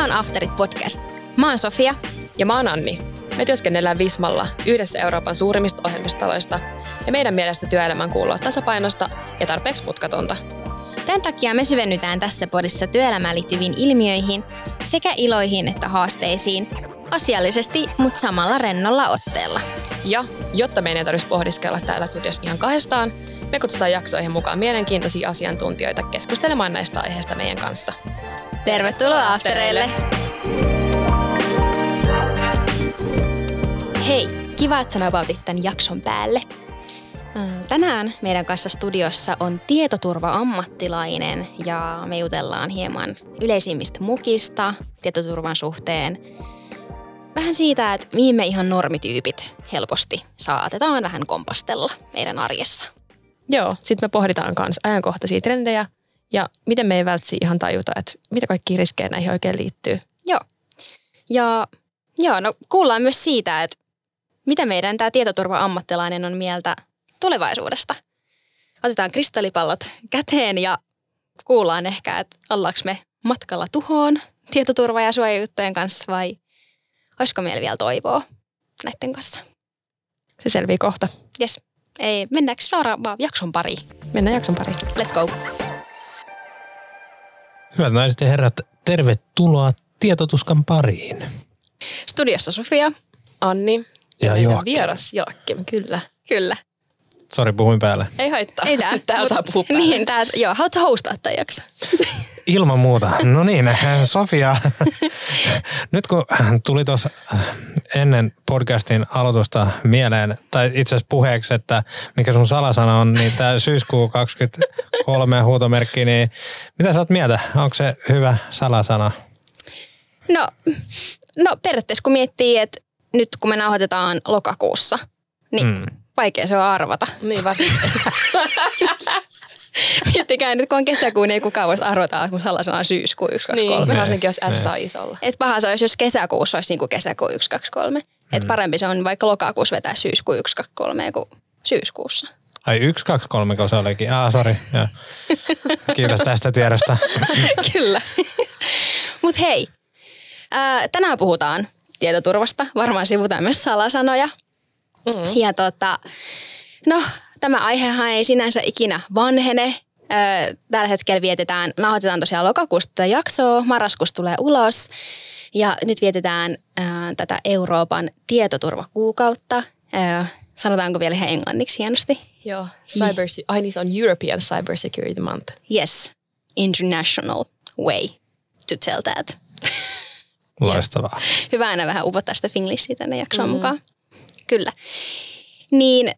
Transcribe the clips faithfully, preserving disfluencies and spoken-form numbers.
Tämä on Afterit podcast. Mä oon Sofia. Ja mä oon Anni. Me työskennellään Vismalla yhdessä Euroopan suurimmista ohjelmistaloista ja meidän mielestä työelämän kuuluu tasapainosta ja tarpeeksi mutkatonta. Tämän takia me syvennytään tässä podissa työelämään liittyviin ilmiöihin sekä iloihin että haasteisiin, asiallisesti, mutta samalla rennolla otteella. Ja jotta meidän ei tarvitsisi pohdiskella täällä studiossa ihan kahdestaan, me kutsutaan jaksoihin mukaan mielenkiintoisia asiantuntijoita keskustelemaan näistä aiheista meidän kanssa. Tervetuloa Aftereille! Hei, kiva, että sä napautit tämän jakson päälle. Tänään meidän kanssa studiossa on tietoturva-ammattilainen ja me jutellaan hieman yleisimmistä mukista tietoturvan suhteen. Vähän siitä, että mihin me ihan normityypit helposti saatetaan vähän kompastella meidän arjessa. Joo, sitten me pohditaan myös ajankohtaisia trendejä ja miten me ei vältsi ihan tajuta, että mitä kaikkia riskejä näihin oikein liittyy. Joo, ja joo, no kuullaan myös siitä, että mitä meidän tämä tietoturva-ammattilainen on mieltä tulevaisuudesta. Otetaan kristallipallot käteen ja kuullaan ehkä, että ollaanko me matkalla tuhoon tietoturva- ja suojajuttujen kanssa vai olisiko meillä vielä toivoa näiden kanssa. Se selvii kohta. Jes. Ei, mennäänkö seuraavaan jakson pariin? Mennään jakson pariin. Let's go. Hyvät naiset ja herrat, tervetuloa Tietotuskan pariin. Studiossa Sofia, Anni ja, ja vieras Joakim, kyllä. Kyllä. Sori, puhuin päälle. Ei haittaa. Ei tää. Tää osaa puhua päälle. Niin, tää, joo, haluatko hostaa tämän jakson? Ilman muuta. No niin, Sofia. Nyt kun tuli tuossa ennen podcastin aloitusta mieleen, tai itse asiassa puheeksi, että mikä sun salasana on, niin tämä syyskuu kaksikymmentäkolme huutomerkki, niin mitä sä oot mieltä? Onko se hyvä salasana? No, no periaatteessa kun miettii, että nyt kun me nauhoitetaan lokakuussa, niin mm. vaikea se on arvata. Niin varsinkin. Miettikää nyt, kun on kesäkuun, ei kukaan voisi arvata, että mun salasana on syyskuu yksi kaksi kolme. Niin, varsinkin jos S on isolla. Et paha se olisi, jos kesäkuussa olisi niin kuin kesäkuu yksi kaksi kolme. Et parempi se on vaikka lokakuussa vetää syyskuu yksi kaksi kolme kuin syyskuussa. Ai yksi kaksi kolme, kun se olikin. Ah, sori. Kiitos tästä tiedosta. Kyllä. Mut hei, ää, tänään puhutaan tietoturvasta. Varmaan sivutaan myös salasanoja. Mm-hmm. Ja tota, no... Tämä aihehan ei sinänsä ikinä vanhene. Tällä hetkellä vietetään, nauhoitetaan tosiaan lokakuusta jaksoa, marraskuussa tulee ulos. Ja nyt vietetään äh, tätä Euroopan tietoturvakuukautta. Äh, sanotaanko vielä ihan englanniksi hienosti? Joo, cyber, ai niin, se on European Cyber Security Month. Yes, international way to tell that. Loistavaa. Hyvä aina vähän upottaa sitä finglishia tänne jaksoon mm-hmm. mukaan. Kyllä. Niin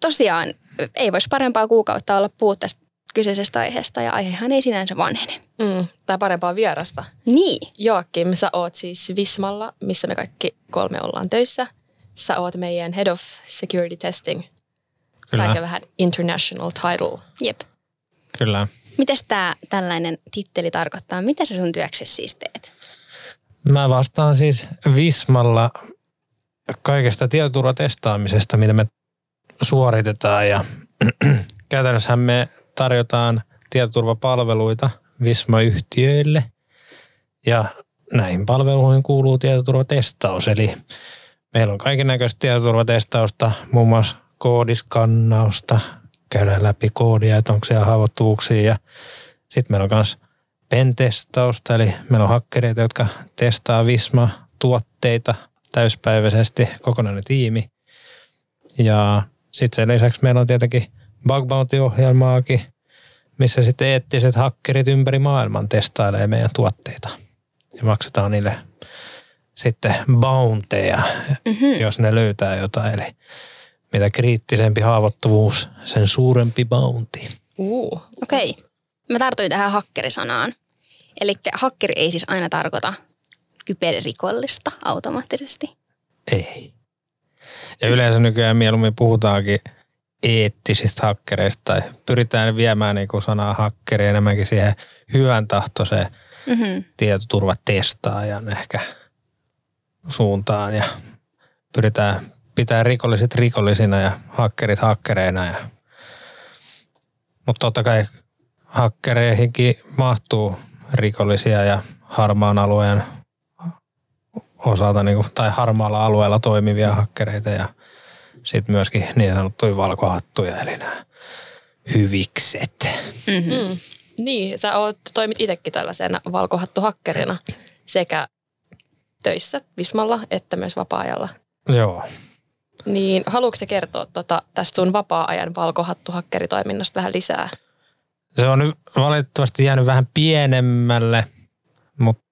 tosiaan. Ei voisi parempaa kuukautta olla puhua tästä kyseisestä aiheesta ja aihehan ei sinänsä vanhene. Mm, tai parempaa vierasta. Niin. Joakim, sä oot siis Vismalla, missä me kaikki kolme ollaan töissä. Sä oot meidän Head of Security Testing. Kyllä. Tai vähän international title. Jep. Kyllä. Mitäs tää tällainen titteli tarkoittaa? Mitä sä sun työksessä siis teet? Mä vastaan siis Vismalla kaikesta tietoturvatestaamisesta, mitä me suoritetaan ja käytännössä me tarjotaan tietoturvapalveluita Visma-yhtiöille ja näihin palveluihin kuuluu tietoturvatestaus. Eli meillä on kaikennäköistä tietoturvatestausta, muun muassa koodiskannausta, käydään läpi koodia, että onko siellä haavoittuvuuksia ja sitten meillä on myös pentestausta, eli meillä on hakkereita, jotka testaa Visma-tuotteita täyspäiväisesti, kokonainen tiimi ja sitten sen lisäksi meillä on tietenkin bug bounty-ohjelmaakin, missä sitten eettiset hakkerit ympäri maailman testailee meidän tuotteita. Ja maksetaan niille sitten bounteja, mm-hmm. jos ne löytää jotain. Eli mitä kriittisempi haavoittuvuus, sen suurempi bounty. Uh, Okei. Okay. Mä tartuin tähän hakkerisanaan. Eli hakkeri ei siis aina tarkoita kyberrikollista automaattisesti. Ei. Ja yleensä nykyään mieluummin puhutaankin eettisistä hakkereista tai pyritään viemään niin kuin sanaa hakkeri enemmänkin siihen hyvän tahtoiseen mm-hmm. tietoturvatestaajan ehkä suuntaan ja pyritään pitää rikolliset rikollisina ja hakkerit hakkereina. Ja... Mutta totta kai hakkereihinkin mahtuu rikollisia ja harmaan alueen osalta niin kuin, tai harmaalla alueella toimivia hakkereita ja sitten myöskin niin sanottuja valkohattuja, eli nämä hyvikset. Mm-hmm. Niin, sä oot, toimit itsekin tällaisena valkohattuhakkerina sekä töissä Vismalla että myös vapaa-ajalla. Joo. Niin, haluatko sä kertoa tuota, tästä sun vapaa-ajan valkohattuhakkeritoiminnasta vähän lisää? Se on valitettavasti jäänyt vähän pienemmälle, mutta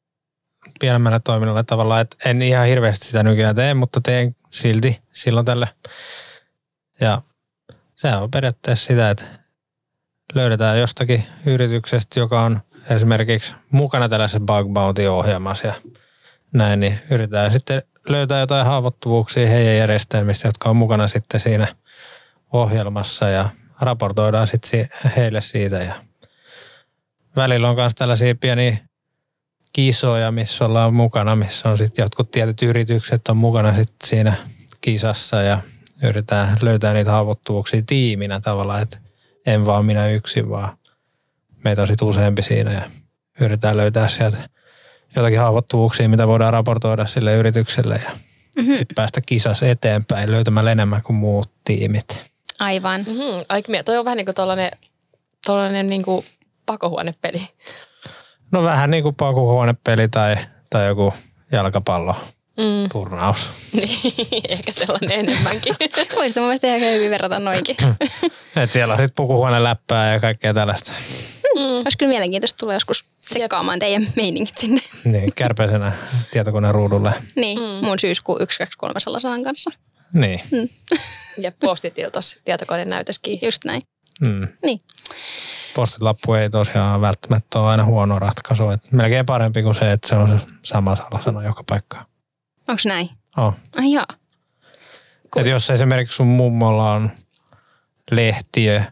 pienemmälle toiminnalle tavallaan, että en ihan hirveästi sitä nykyään tee, mutta teen silti silloin tälle. Ja se on periaatteessa sitä, että löydetään jostakin yrityksestä, joka on esimerkiksi mukana tällaisessa bug bounty-ohjelmassa ja näin, niin yritetään sitten löytää jotain haavoittuvuuksia heidän järjestelmistä, jotka on mukana sitten siinä ohjelmassa ja raportoidaan sitten heille siitä. Ja välillä on myös tällaisia pieniä kisoja, missä ollaan mukana, missä on sitten jotkut tietyt yritykset on mukana sitten siinä kisassa ja yritetään löytää niitä haavoittuvuuksia tiiminä tavallaan, että en vaan minä yksin, vaan meitä on sitten useampi siinä ja yritetään löytää sieltä jotakin haavoittuvuuksia, mitä voidaan raportoida sille yritykselle ja mm-hmm. sitten päästä kisassa eteenpäin löytämällä enemmän kuin muut tiimit. Aivan. Mm-hmm. Aik, toi on vähän niin kuin tollainen, tollainen niin kuin pakohuonepeli. No vähän niin kuin pakohuonepeli tai, tai joku jalkapalloturnaus. Mm. Ehkä sellainen enemmänkin. Voisit mun mielestä ihan hyvin verrata noinkin. Et siellä on sitten pukuhuoneläppää ja kaikkea tällaista. Mm. Olisi kyllä mielenkiintoista tulla joskus tsekkaamaan teidän meiningit sinne. Niin, kärpäisenä tietokoneen ruudulle. Niin, mm. mun syyskuun yksi kaksi kolme salasanan kanssa. Niin. Mm. Ja postitil tuossa tietokoneen näytöskin. Just näin. Mm. Niin. Postilappu ei tosiaan välttämättä ole aina huono ratkaisu. Et melkein parempi kuin se, että se on se sama salasana joka paikkaan. Onko näin? On. Ai joo. Että jos esimerkiksi sun mummolla on lehtiö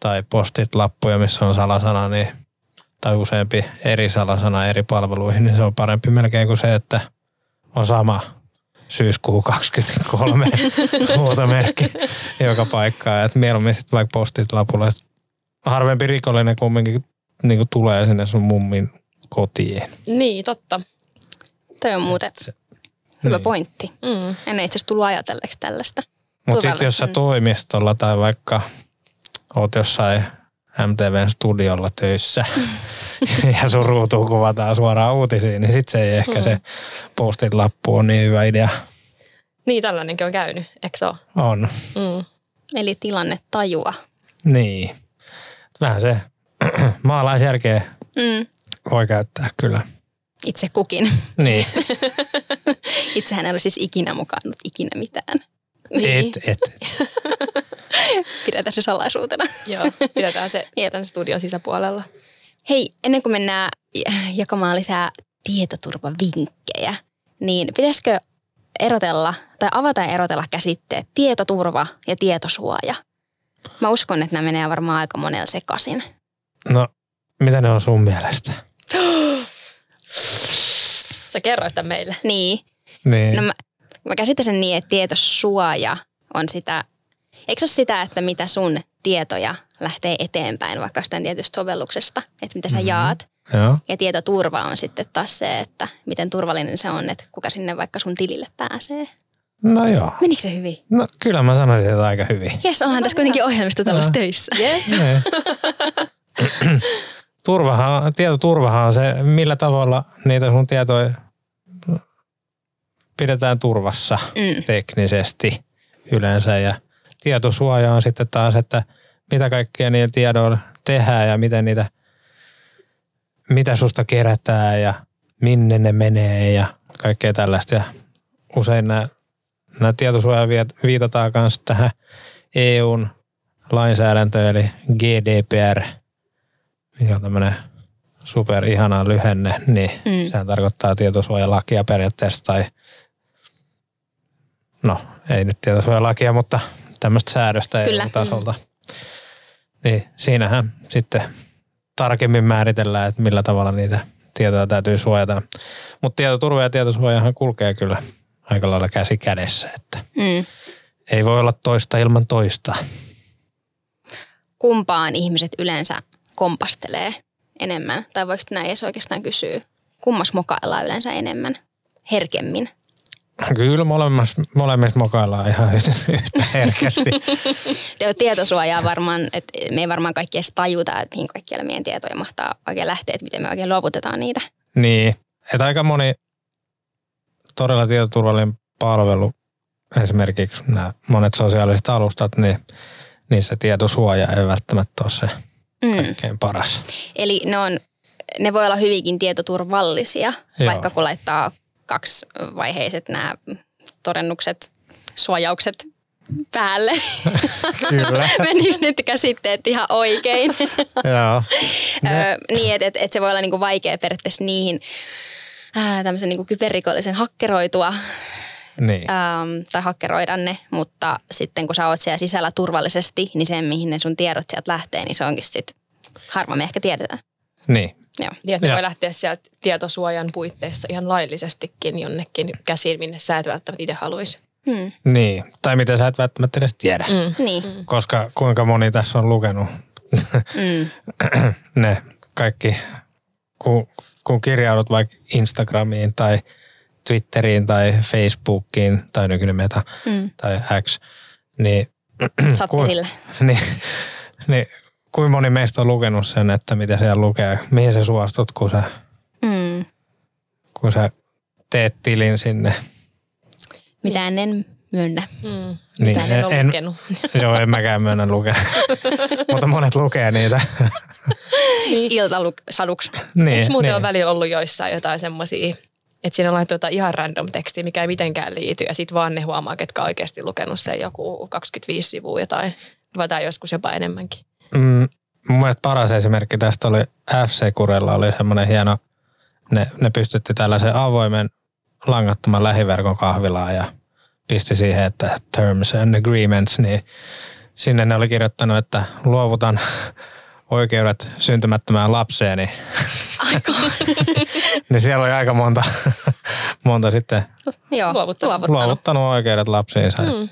tai postilappuja, missä on salasana, niin, tai useampi eri salasana eri palveluihin, niin se on parempi melkein kuin se, että on sama syyskuun kaksikymmentäkolme muuta merkki joka paikkaan. Että mieluummin sitten vaikka postilapulla. Harvempi rikollinen kumminkin niin kuin tulee sinne sun mummin kotiin. Niin, totta. Toi on muuten se, hyvä niin. Pointti. Mm. En itse asiassa tullut ajatelleeksi tällaista. Mutta sitten jos sä toimistolla tai vaikka oot jossain M T V:n studiolla töissä ja sun ruutuun kuvataan suoraan uutisiin, niin sitten se ei ehkä mm. se postit-lappu on niin hyvä idea. Niin, tällainenkin on käynyt, eikö se ole? On. Mm. Eli tilanne tajua. Niin. Vähän se maalaisjärkeä mm. voi käyttää kyllä. Itse kukin. Niin. Itsehän ei ole siis ikinä mukaannut ikinä mitään. Niin. Et, et. Pidetään se salaisuutena. Joo, pidetään se tämän studion sisäpuolella. Hei, ennen kuin mennään jakamaan lisää tietoturvavinkkejä, niin pitäisikö erotella tai avata ja erotella käsitteet tietoturva ja tietosuoja? Mä uskon, että nämä menee varmaan aika monella sekaisin. No, mitä ne on sun mielestä? Sä kerroit tämän meille. Niin. niin. No mä, mä käsitän sen niin, että tietosuoja on sitä, eikö se ole sitä, että mitä sun tietoja lähtee eteenpäin vaikka jostain tietystä sovelluksesta, että mitä sä mm-hmm. jaat. Joo. Ja tietoturva on sitten taas se, että miten turvallinen se on, että kuka sinne vaikka sun tilille pääsee. No joo. Menikö se hyvin? No kyllä mä sanoisin, että aika hyvin. Jes, onhan no, tässä kuitenkin ohjelmisto tällaista töissä. Yes. Turvahan, tietoturvahan on se, millä tavalla niitä sun tietoja pidetään turvassa mm. teknisesti yleensä. Ja tietosuoja on sitten taas, että mitä kaikkea niillä tiedoilla tehdään ja miten niitä, mitä susta kerätään ja minne ne menee ja kaikkea tällaista. Ja usein nämä, nämä tietosuoja viitataan myös tähän E U:n lainsäädäntöön, eli G D P R, mikä on tämmöinen superihana lyhenne, niin mm. sehän tarkoittaa tietosuojalakia periaatteessa tai no ei nyt tietosuojalakia, mutta tämmöistä säädöstä E U-tasolta. Mm. Niin siinähän sitten tarkemmin määritellään, että millä tavalla niitä tietoja täytyy suojata. Mutta tietoturva ja tietosuojahan kulkee kyllä aika lailla käsi kädessä, että mm. ei voi olla toista ilman toista. Kumpaan ihmiset yleensä kompastelee enemmän? Tai voiko näin edes oikeastaan kysyä? Kummas mokaillaan yleensä enemmän? herkemmin? Kyllä molemmissa mokaillaan ihan yhtä herkästi. Te on tietosuojaa varmaan, että me ei varmaan kaikki edes tajuta, että mihin kaikkialla meidän tietoja mahtaa oikein lähteä, että miten me oikein luovutetaan niitä. Niin, että aika moni todella tietoturvallinen palvelu, esimerkiksi nämä monet sosiaaliset alustat, niin niissä tietosuoja ei välttämättä ole se kaikkein mm. paras. Eli ne, on, ne voi olla hyvinkin tietoturvallisia, joo, vaikka kun laittaa kaksivaiheiset nämä todennukset, suojaukset päälle. Kyllä. Menikö nyt käsitteet ihan oikein? Joo. Niin, että et, et se voi olla niinku vaikea periaatteessa niihin äh, tämmöisen niinku kyberrikollisen hakkeroitua niin. ähm, tai hakkeroida ne, mutta sitten kun sä oot siellä sisällä turvallisesti, niin sen mihin ne sun tiedot sieltä lähtee, niin se onkin sitten harva me ehkä tiedetään. Niin. Joo. Niin, että ne voi lähteä sieltä tietosuojan puitteissa ihan laillisestikin jonnekin käsiin, minne sä et välttämättä itse haluaisi. Hmm. Niin, tai mitä sä et välttämättä edes tiedä. Mm. Niin. Koska kuinka moni tässä on lukenut mm. ne kaikki, kun, kun kirjaudut vaikka Instagramiin tai Twitteriin tai Facebookiin tai nykyinen Meta mm. tai X, niin, ku, niin, niin kuinka moni meistä on lukenut sen, että mitä siellä lukee, mihin sä suostut, kun sä, mm. kun sä teet tilin sinne. Mitä en myönnä. Mm. Niin, en, en ole lukenut. En, joo, en mäkään myönnä lukenut. Mutta monet lukee niitä. Iltasaduksi. Niin, eikö muuten niin. ole välillä ollut joissain jotain semmoisia, että siinä on laittu jotain ihan random tekstiä, mikä ei mitenkään liity. Ja sitten vaan ne huomaa, ketkä on oikeasti lukenut sen joku kaksikymmentäviisi sivua jotain. Vai joskus jopa enemmänkin. Mm, mun mielestä paras esimerkki tästä oli F-Securella oli semmoinen hieno, ne, ne pystytti tällaisen avoimen langattoman lähiverkon kahvilaa ja pisti siihen, että terms and agreements, niin sinne ne oli kirjoittanut, että luovutan oikeudet syntymättömään lapseeni. Niin siellä oli aika monta, monta sitten joo, luovuttanut. luovuttanut oikeudet lapsiinsa. Mm.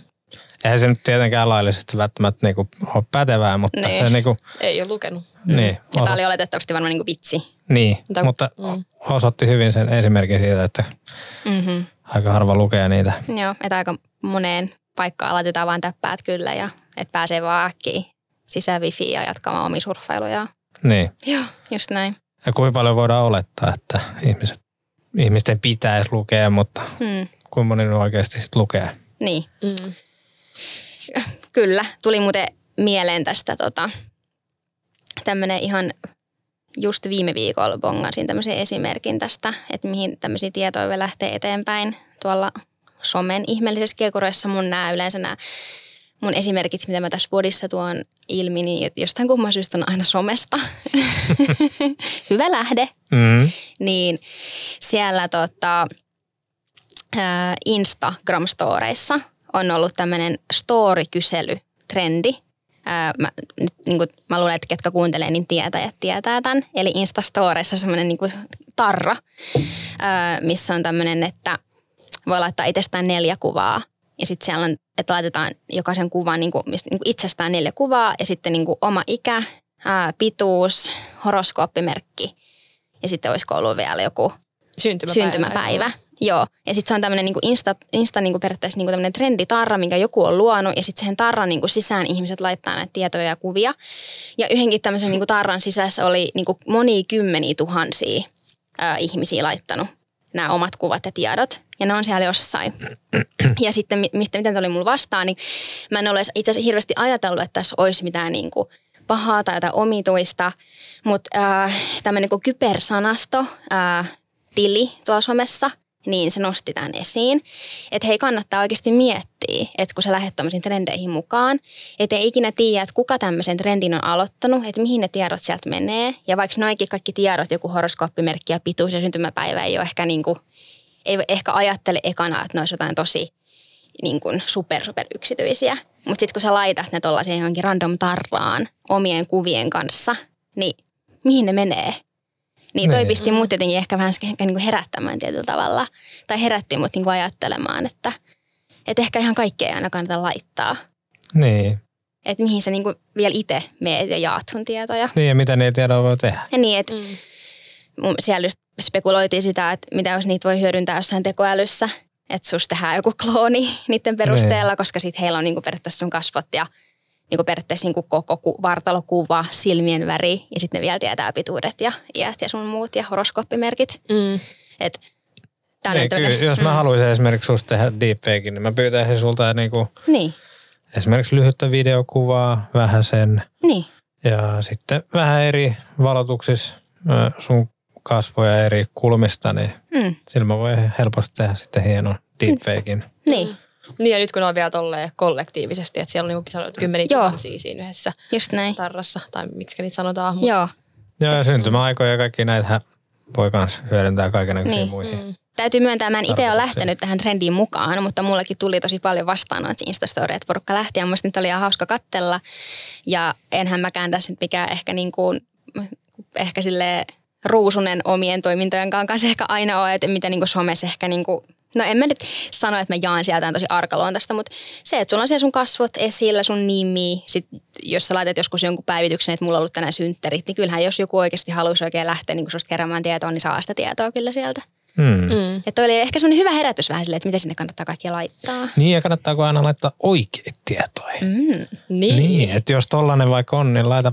Eihän se nyt tietenkään laillisesti välttämättä niinku ole pätevää, mutta niin. se niinku... Ei ole lukenut. Niin. Mm. Tämä oli oletettavasti varmaan niinku vitsi. Niin, Tau... mutta mm. osoitti hyvin sen esimerkin siitä, että mm-hmm. aika harva lukee niitä. Joo, että aika moneen paikkaan laitetaan vaan täppäät kyllä ja että pääsee vaan äkkiä sisään wifiin ja jatkamaan omia surffailujaan. Niin. Joo, just näin. Ja kuinka paljon voidaan olettaa, että ihmiset, ihmisten pitäisi lukea, mutta mm. kuinka moni oikeasti sitten lukee? Niin. Mm. Kyllä, tuli muuten mieleen tästä tota, tämmöinen ihan just viime viikolla bongasin tämmöisen esimerkin tästä, että mihin tämmöisiä tietoja voi lähteä eteenpäin tuolla somen ihmeellisessä kiekureissa. Mun nämä yleensä nämä mun esimerkit, mitä mä tässä podissa tuon ilmi, niin jostain kumman syystä on aina somesta. Hyvä lähde. Mm-hmm. Niin siellä tota, Instagram-storeissa on ollut tämmöinen story-kysely-trendi. Mä, nyt, niin kuin, mä luulen, että ketkä kuuntelee, niin tietäjät tietää tämän. Eli Instastoreissa semmoinen niin kuin tarra, missä on tämmöinen, että voi laittaa itsestään neljä kuvaa. Ja sitten siellä on, että laitetaan jokaisen kuvan niin kuin, niin kuin itsestään neljä kuvaa. Ja sitten niin kuin oma ikä, ää, pituus, horoskooppimerkki. Ja sitten olisiko ollut vielä joku syntymäpäivä. syntymäpäivä. Joo, ja sitten se on tämmöinen niinku Insta, Insta niinku periaatteessa niinku tämmöinen trenditarra, minkä joku on luonut, ja sitten sen tarran niinku sisään ihmiset laittaa näitä tietoja ja kuvia. Ja yhdenkin tämmöisen niinku tarran sisässä oli niinku monia kymmeniä tuhansia ää, ihmisiä laittanut nämä omat kuvat ja tiedot, ja ne on siellä jossain. Ja sitten mistä, miten tuli mulla vastaan, niin mä en ole itse asiassa hirveästi ajatellut, että tässä olisi mitään niinku pahaa tai jotain omituista, mutta tämmöinen niinku kybersanasto, ää, tili tuolla somessa, niin se nosti tämän esiin, että hei, kannattaa oikeasti miettiä, että kun sä lähdet tämmöisiin trendeihin mukaan, että ei ikinä tiedä, että kuka tämmöisen trendin on aloittanut, että mihin ne tiedot sieltä menee. Ja vaikka noikin kaikki tiedot, joku horoskooppimerkki ja pituus ja syntymäpäivä ei ole ehkä niin kuin, ei ehkä ajattele ekana, että ne olisi jotain tosi niin kuin super, super yksityisiä. Mutta sitten kun sä laitat ne tollaiseen johonkin random tarraan omien kuvien kanssa, niin mihin ne menee? Niin toi pisti mut jotenkin ehkä vähän herättämään tietyllä tavalla. Tai herätti mut niinku ajattelemaan, että, että ehkä ihan kaikkea ei aina kannata laittaa. Niin. Että mihin sä niinku vielä itse meet ja jaat sun tietoja. Niin, ja mitä niitä tietoja voi tehdä. Ja niin, että mm. siellä just spekuloitiin sitä, että mitä jos niitä voi hyödyntää jossain tekoälyssä, että sus tehdään joku klooni niiden perusteella, ne. Koska sit heillä on niinku periaatteessa sun kasvot ja niinku periaatteessa niinku koko ku, vartalokuva, silmien väri ja sitten ne vielä tietää pituudet ja iät ja sun muut ja horoskooppimerkit. Mm. Et, niin, kyllä, mm. Jos mä haluaisin esimerkiksi susta tehdä deepfakein, niin mä pyytäisin sulta niinku niin. esimerkiksi lyhyttä videokuvaa, vähän sen niin. ja sitten vähän eri valotuksissa sun kasvoja eri kulmista, niin mm. sillä mä voin helposti tehdä sitten hienon deepfakein. Niin. Niin ja nyt kun on vielä tolleen kollektiivisesti, että siellä on niinku sanotaan kymmeniä tuhansia siinä yhdessä tarrassa, tai miksi niitä sanotaan. Mut. Joo. Joo ja syntymäaikoja ja kaikki näitä voi myös hyödyntää kaikennäköisiä niin. muihin. Mm. Täytyy myöntää, mä en itse ole lähtenyt tähän trendiin mukaan, mutta mullakin tuli tosi paljon vastaanoitsi Instastoria, että porukka lähti ja musta nyt oli ihan hauska katsella. Ja enhän mäkään tässä nyt mikään ehkä niin kuin, ehkä silleen ruusunen omien toimintojenkaan kanssa ehkä aina ole, että mitä niinku somessa ehkä niinku, no en mä nyt sano, että mä jaan sieltä tosi arkaluontaista, mutta se, että sulla on siellä sun kasvot esillä, sun nimi, sit jos sä laitat joskus jonkun päivityksen, että mulla on ollut tänään synttärit, niin kyllähän jos joku oikeasti haluaisi oikein lähteä niinku susta keräämään tietoa, niin saa sitä tietoa kyllä sieltä. Hmm. Mm. Ja toi oli ehkä semmoinen hyvä herätys vähän silleen, että mitä sinne kannattaa kaikkia laittaa. Niin ja kannattaako aina laittaa oikeat tietoja. Mm. Niin. Niin, että jos tollainen vaikka on, niin laita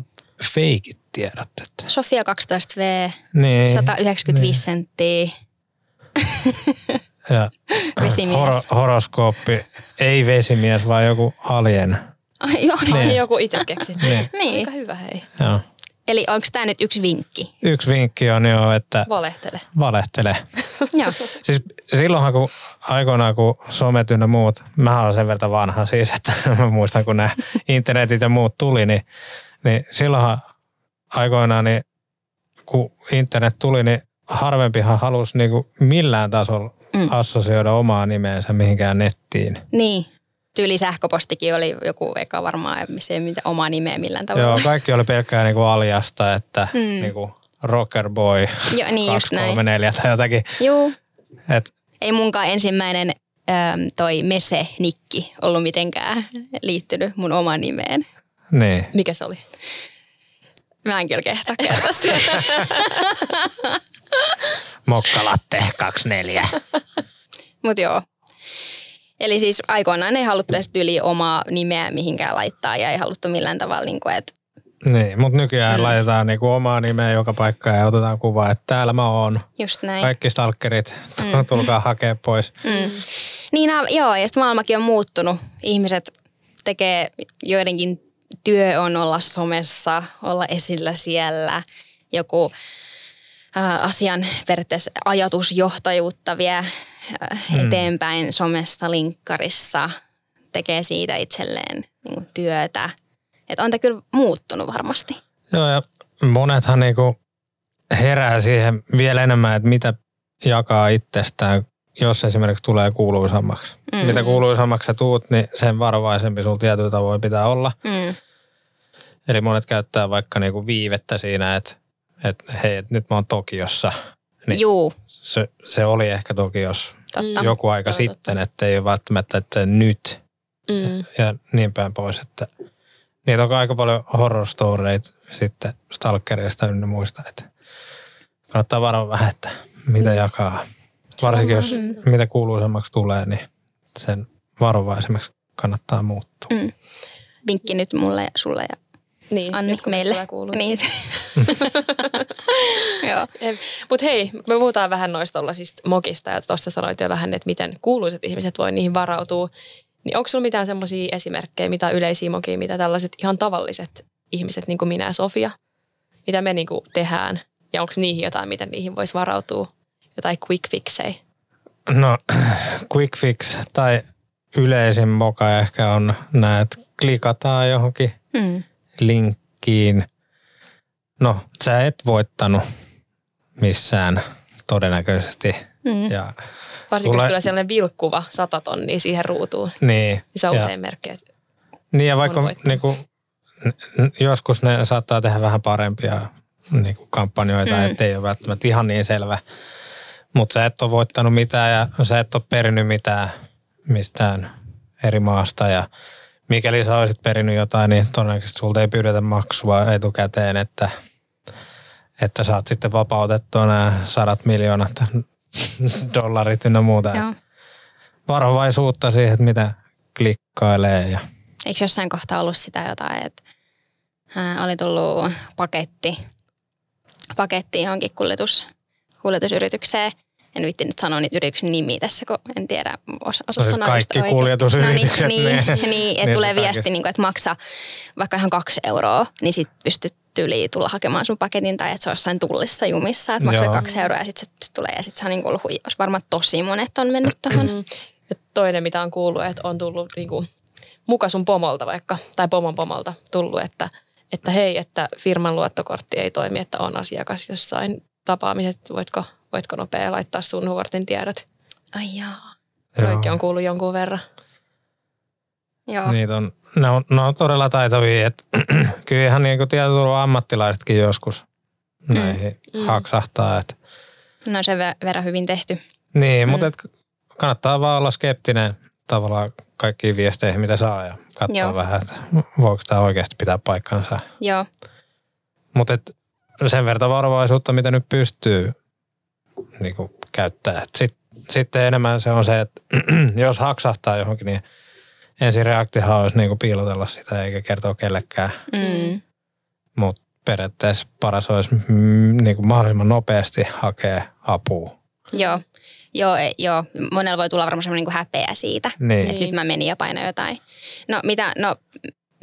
feikit tiedot. Että. Sofia kaksitoista vuotta, niin, sata yhdeksänkymmentäviisi niin. senttiä. Ja Hor- horoskooppi, ei vesimies, vaan joku alien. Ai joo, niin. Niin joku itse keksit. Niin. Niin. Aika hyvä hei. Joo. Eli onko tämä nyt yksi vinkki? Yksi vinkki on jo, että... Valehtele. Valehtele. Joo. Siis silloinhan kun aikoinaan, kun somet ynnä muut, mä olen sen verran vanha siis, että mä muistan kun nämä internetit ja muut tuli, niin, niin silloinhan aikoinaan, niin kun internet tuli, niin harvempihan halusi niin kuin millään tasolla mm. assosioida omaa nimeensä mihinkään nettiin. Niin. Tyyli sähköpostikin oli joku eka varmaan se mitä omaa nimeä millään tavalla. Joo, kaikki oli pelkkää niinku aliasta, että mm. niinku Rockerboy niin, kaksi kolme neljä tai jotakin. Joo. Et. Ei munkaan ensimmäinen äm, toi Mese-nikki ollut mitenkään liittynyt mun omaan nimeen. Niin. Mikä se oli? Mä en kyllä kehtaa kertoa sitä. Mokkalatte kaksikymmentäneljä. Mut joo. Eli siis aikoinaan ei haluttu edes yli omaa nimeä mihinkään laittaa ja ei haluttu millään tavalla. Niin, että... niin mutta nykyään mm. laitetaan niin kuin omaa nimeä joka paikkaan ja otetaan kuvaa, että täällä mä oon. Just näin. Kaikki stalkerit, mm. tulkaa hakea pois. Mm. Niin joo, ja sitten maailmakin on muuttunut. Ihmiset tekee joidenkin työ on olla somessa, olla esillä siellä, joku ä, asian periaatteessa ajatusjohtajuutta vie hmm. eteenpäin somesta, linkkarissa, tekee siitä itselleen niin työtä. Että on tämä kyllä muuttunut varmasti. Joo ja monethan niinku herää siihen vielä enemmän, että mitä jakaa itsestään, jos esimerkiksi tulee kuuluisammaksi. Mm. Mitä kuuluisammaksi sä tuut, niin sen varovaisempi sulla tietyllä tavoin pitää olla. Mm. Eli monet käyttää vaikka niinku viivettä siinä, että et, hei, et nyt mä oon Tokiossa. Niin juu. Se, se oli ehkä Tokiossa totta. Joku aika totta. Sitten, että ei ole välttämättä, että nyt. Mm. Ja, ja niin päin pois, että niitä on aika paljon horror-storeita sitten stalkerista ynnä muista, että kannattaa varoa vähän, että mitä mm. jakaa. Varsinkin jos mm. mitä kuuluisemmaksi tulee, niin sen varovaisemmaksi kannattaa muuttua. Mm. Vinkki nyt mulle ja sulle ja niin, Anni nyt, meille. Niin. Mutta hei, me puhutaan vähän noista tuollaisista mokista ja tuossa sanoit jo vähän, että miten kuuluiset ihmiset voi niihin varautua. Niin onko sulla mitään semmoisia esimerkkejä, mitä yleisiä mokia, mitä tällaiset ihan tavalliset ihmiset, niin kuin minä ja Sofia, mitä me niin kuin tehdään ja onko niihin jotain, miten niihin voisi varautua? Jotain quick fixei? No quick fix tai yleisin moka ehkä on nämä, että klikataan johonkin mm. linkkiin. No sä et voittanut missään todennäköisesti. Mm. Ja varsinkin sulla... jos tulee sellainen vilkkuva sata tonnia siihen ruutuun. Niin. Niin se on usein merkki. Niin ja vaikka niinku, joskus ne saattaa tehdä vähän parempia niinku kampanjoita, mm. ettei ole välttämättä ihan niin selvä. Mutta sä et ole voittanut mitään ja sä et ole perinyt mitään mistään eri maasta. Ja mikäli sä olisit perinyt jotain, niin todennäköisesti sulta ei pyydetä maksua etukäteen, että, että saat sitten vapautettua nämä sadat miljoonat dollarit ynnä muuta. Varovaisuutta siihen, että mitä klikkailee. Ja. Eikö jossain kohtaa ollut sitä jotain, että oli tullut paketti, paketti johonkin kuljetus, kuljetusyritykseen. En viitti nyt sanoa niitä yrityksen nimiä tässä, kun en tiedä osa, osa no, siis sanoa. Kaikki kuljetusyritykset. No, niin, niin, niin, niin että tulee viesti, niin kuin, että maksa vaikka ihan kaksi euroa, niin sitten pystyt yli tulla hakemaan sun paketin tai että se on jossain tullissa jumissa, että maksat kaksi euroa ja sitten se tulee ja sitten se on niin kuin ollut huijaus. Varmaan tosi monet on mennyt tuohon. Ja toinen, mitä on kuullut, että on tullut niin kuin, muka sun pomolta vaikka, tai pomon pomolta tullut, että, että hei, että firman luottokortti ei toimi, että on asiakas jossain tapaamisessa, voitko... Voitko nopea laittaa sun huortin tiedot? Ai jaa. Kaikki on kuullut jonkun verran. Joo. Niitä on, ne on, ne on todella taitavia. Et, kyllä ihan niin kuin tietoturva ammattilaisetkin joskus näihin mm. haksahtaa. Et. No sen verran hyvin tehty. Niin, mm. mutta et kannattaa vaan olla skeptinen tavallaan kaikkiin viesteihin, mitä saa ja katsoa Joo. vähän, että voiko tämä oikeasti pitää paikkansa. Joo. Mutta sen verran varovaisuutta, mitä nyt pystyy. Niin kuin käyttää. Sitten, sitten enemmän se on se, että jos haksahtaa johonkin, niin ensin reaktihan olisi niin kuin piilotella sitä eikä kertoa kellekään. Mm. Mutta periaatteessa paras olisi niin kuin mahdollisimman nopeasti hakea apua. Joo. Joo, joo. Monella voi tulla varmaan semmoinen niin kuin häpeä siitä, niin. että nyt mä menin ja painoin jotain. No mitä, no...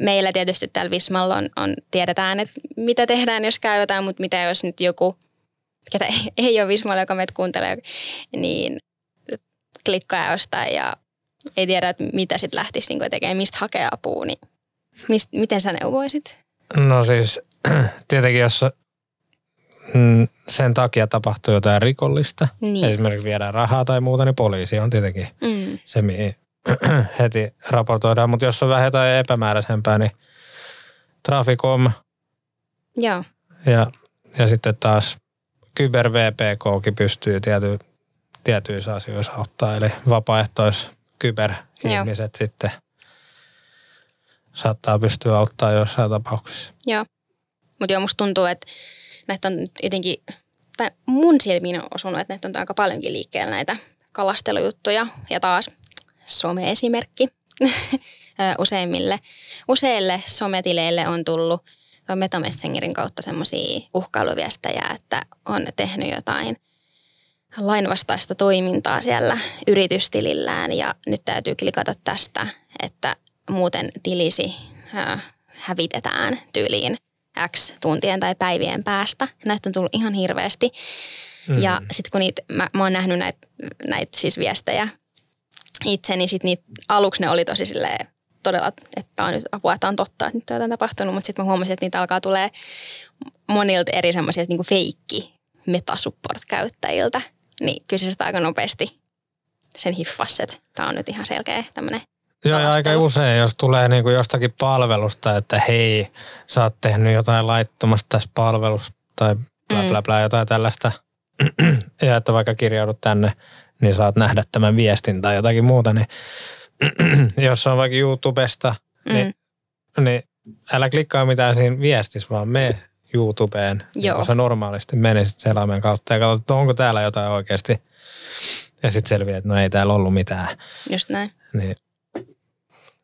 Meillä tietysti täällä Vismalla on, on, tiedetään, että mitä tehdään, jos käy jotain, mutta mitä jos nyt joku ketä ei, ei ole Vismalla, joka meitä kuuntelee, niin klikkaa jostain ja ei tiedä, että mitä sitten lähtisi niin tekemään, mistä hakea apua, niin mist, miten sä neuvoisit? No siis tietenkin, jos sen takia tapahtuu jotain rikollista, niin. esimerkiksi viedään rahaa tai muuta, niin poliisi on tietenkin mm. se, mihin heti raportoidaan. Mutta jos on vähän jotain epämääräisempää, niin Traficom ja, ja sitten taas Kyber-V P K:kin pystyy tiety, tietyissä asioissa auttaa, eli vapaaehtoiskyberihmiset sitten saattaa pystyä auttaa joissain tapauksissa. Joo, mutta joo, musta tuntuu, että näitä on jotenkin, tai mun silmiin on osunut, että näitä on aika paljonkin liikkeellä näitä kalastelujuttuja, ja taas some-esimerkki useimmille. Useille sometileille on tullut MetaMessengerin kautta semmoisia uhkailuviestejä, että on tehnyt jotain lainvastaista toimintaa siellä yritystilillään ja nyt täytyy klikata tästä, että muuten tilisi hävitetään tyyliin X tuntien tai päivien päästä. Näitä on tullut ihan hirveästi mm. ja sitten kun niitä, mä, mä oon nähnyt näitä näit siis viestejä itse, niin sit niitä aluksi ne oli tosi silleen, todella, että tämä on nyt apua, että on totta, että nyt on jotain tapahtunut, mutta sitten mä huomasin, että niitä alkaa tulee monilta eri semmoisilta niin feikki metasupport-käyttäjiltä, niin kyllä se sitä aika nopeasti sen hiffasi, että tämä on nyt ihan selkeä tämmöinen. Joo, ja aika usein, jos tulee niin kuin jostakin palvelusta, että hei, sä oot tehnyt jotain laittomasta tässä palvelussa tai bla bla bla, mm. jotain tällaista, ja että vaikka kirjaudut tänne, niin saat nähdä tämän viestin tai jotakin muuta, niin jos on vaikka YouTubesta, niin, mm. niin älä klikkaa mitään siinä viestissä, vaan mene YouTubeen. Joo. Kun sä normaalisti menisit selaimen kautta ja katsot, onko täällä jotain oikeasti. Ja sitten selviää, että no ei täällä ollut mitään. Just näin. Niin,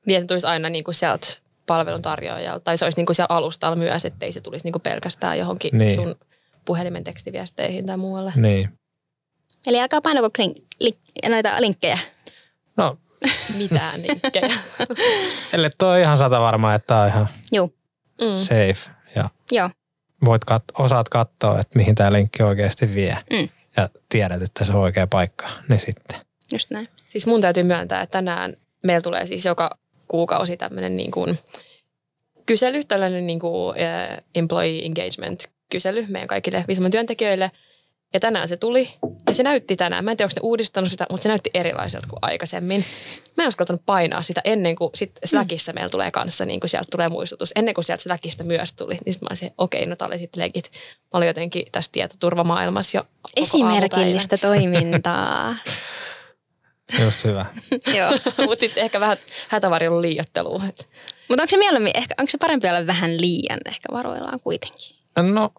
niin että tulisi aina niinku sieltä palveluntarjoajalta, tai se olisi niinku siellä alustalla myös, ettei se tulisi niinku pelkästään johonkin niin. sun puhelimen tekstiviesteihin tai muualle. Niin. Eli älkää painako klink, link, noita linkkejä. No. Mitään linkkejä. Eli toi on ihan sata varmaa, että tämä on ihan mm. safe. Ja Joo. Voit kat- osaat katsoa, että mihin tämä linkki oikeasti vie. Mm. Ja tiedät, että se on oikea paikka. Niin sitten. Just näin. Siis mun täytyy myöntää, että tänään meillä tulee siis joka kuukausi tämmöinen niin kuin kysely, tällainen niin kuin employee engagement kysely meidän kaikille Visman työntekijöille. Ja tänään se tuli, ja se näytti tänään, mä en tiedä, onko ne uudistanut sitä, mutta se näytti erilaiselta kuin aikaisemmin. Mä en uskaltanut painaa sitä ennen kuin sit Slackissa mm. meillä tulee kanssa, niin kuin sieltä tulee muistutus. Ennen kuin sieltä Slackista myös tuli, niin sitten mä olisin, okei, okay, no tää oli sitten legit. Mä olin jotenkin tässä tietoturvamaailmassa jo esimerkillistä toimintaa. Just hyvä. Joo, mutta sitten ehkä vähän hätävarjelun liiottelua. Mutta onko se mieluummin, ehkä, onko se parempi olla vähän liian ehkä varoillaan kuitenkin? No...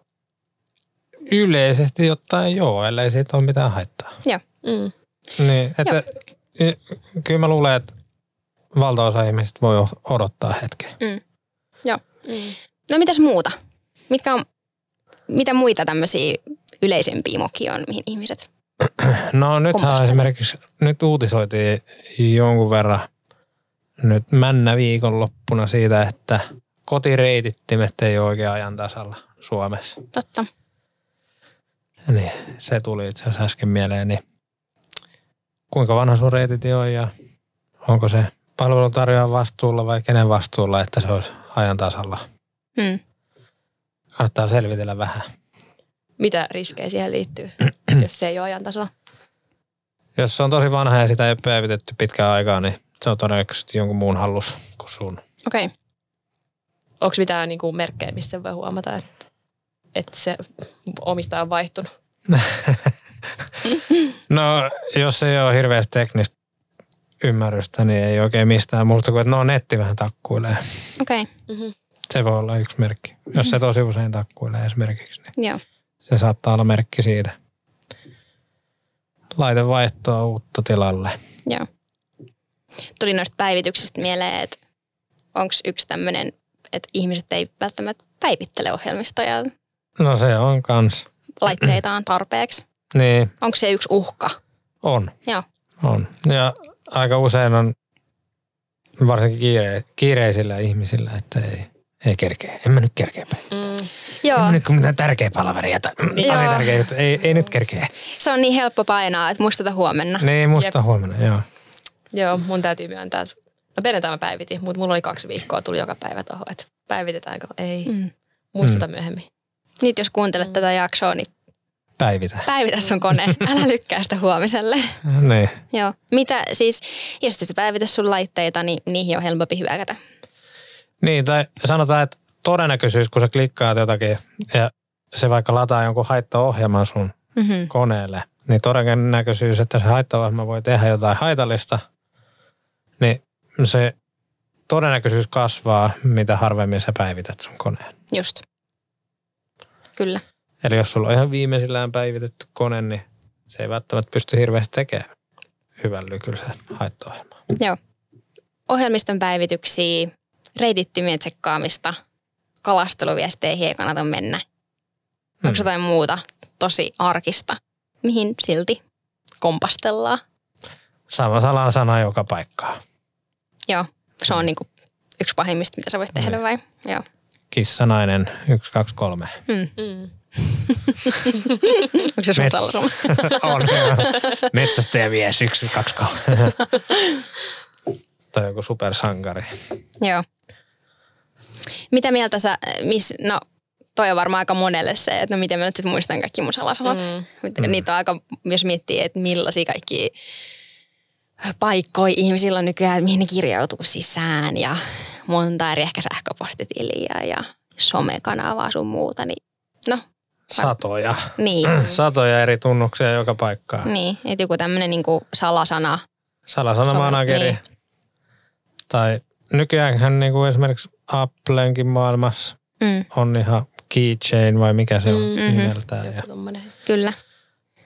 Yleisesti jotain joo, ellei siitä ole mitään haittaa. Joo. Mm. Niin, että kyllä mä luulen, että valtaosa ihmisistä voi odottaa hetken. Mm. Joo. Mm. No mitäs muuta? Mitkä on, mitä muita tämmöisiä yleisempiä mokia on, mihin ihmiset... No nythän esimerkiksi, nyt uutisoitiin jonkun verran nyt männä viikonloppuna siitä, että kotireitittimet ei ole oikein ajan tasalla Suomessa. Totta. Niin, se tuli itse asiassa äsken mieleen, niin kuinka vanha sun reititti on ja onko se palveluntarjoajan vastuulla vai kenen vastuulla, että se olisi ajan tasalla. Hmm. Kannattaa selvitellä vähän. Mitä riskejä siihen liittyy, jos se ei ole ajan tasalla? Jos se on tosi vanha ja sitä ei ole päivitetty pitkään aikaa, niin se on todennäköisesti jonkun muun hallus kuin sun. Okei. Okay. Onko mitään niin kuin merkkejä, missä voi huomata, että, että se omistaja on vaihtunut? No, jos ei ole hirveästi teknistä ymmärrystä, niin ei oikein mistään muusta kuin, että no netti vähän takkuilee. Okei. Okay. Mm-hmm. Se voi olla yksi merkki, jos mm-hmm. se tosi usein takkuilee esimerkiksi. Niin joo. Se saattaa olla merkki siitä. Laite vaihtoa uutta tilalle. Joo. Tuli noista päivityksistä mieleen, että onko yksi tämmöinen, että ihmiset ei välttämättä päivittele ohjelmistoja. No se on kans. Laitteitaan tarpeeksi. Niin. Onko se yksi uhka? On. Joo. On. Ja aika usein on varsinkin kiire, kiireisillä ihmisillä, että ei, ei kerkeä. En mä nyt kerkeä päivittää. Mm. Joo. Nyt kun mitään tärkeä palaveria, tosi tärkeä juttu, ei, ei nyt kerkeä. Se on niin helppo painaa, että muistuta huomenna. Niin, muistuta huomenna, joo. Joo, mun täytyy myöntää, että no perjantai mä päivitin, mutta mulla oli kaksi viikkoa, tuli joka päivä tuohon, että päivitetäänkö, ei, mm. muistuta mm. myöhemmin. Nyt jos kuuntelet mm. tätä jaksoa, niin päivitä. Päivitä sun kone, älä lykkää sitä huomiselle. Niin. Joo, mitä siis, jos et päivitä sun laitteita, niin niihin on helpompi hyökätä. Niin, tai sanotaan, että todennäköisyys, kun sä klikkaat jotakin ja se vaikka lataa jonkun haittaohjelman sun mm-hmm. koneelle, niin todennäköisyys, että se haittaohjelma voi tehdä jotain haitallista, niin se todennäköisyys kasvaa, mitä harvemmin sä päivität sun koneen. Just. Kyllä. Eli jos sulla on ihan viimeisillään päivitetty kone, niin se ei välttämättä pysty hirveästi tekemään hyvän lykyllä se haittaohjelma. Joo. Ohjelmiston päivityksiä, reitittimien tsekkaamista, kalasteluviesteihin ei kannata mennä. Onko hmm. jotain muuta tosi arkista, mihin silti kompastellaan? Sama salan sana joka paikkaa. Joo, se on hmm. niinku yksi pahimmista, mitä sä voit tehdä hmm. vai? Joo. Kissanainen, yksi, kaksi, kolme. Hmm. Hmm. Onko se sun tällä sama? On, joo. Metsästäjämies, yksi, kaksi, kolme. Tai joku supersankari. Joo. Mitä mieltä sä, mis, no toi on varmaan aika monelle se, että no miten mä nyt sit muistan kaikki mun salasanat. Mm. Niitä on aika, jos miettii, että millaisia kaikki paikkoja ihmisillä on nykyään, mihin ne kirjautuu sisään ja monta eri ehkä sähköpostitiliä ja somekanavaa sun muuta, niin no. Satoja. Niin. Satoja eri tunnuksia joka paikkaan. Niin, että joku tämmönen niinku salasana. Salasanamanageri. Niin. Tai nykyäänhän niinku esimerkiksi Applenkin maailmassa mm. on ihan keychain vai mikä se on mm-hmm. nimeltään. Ja, kyllä.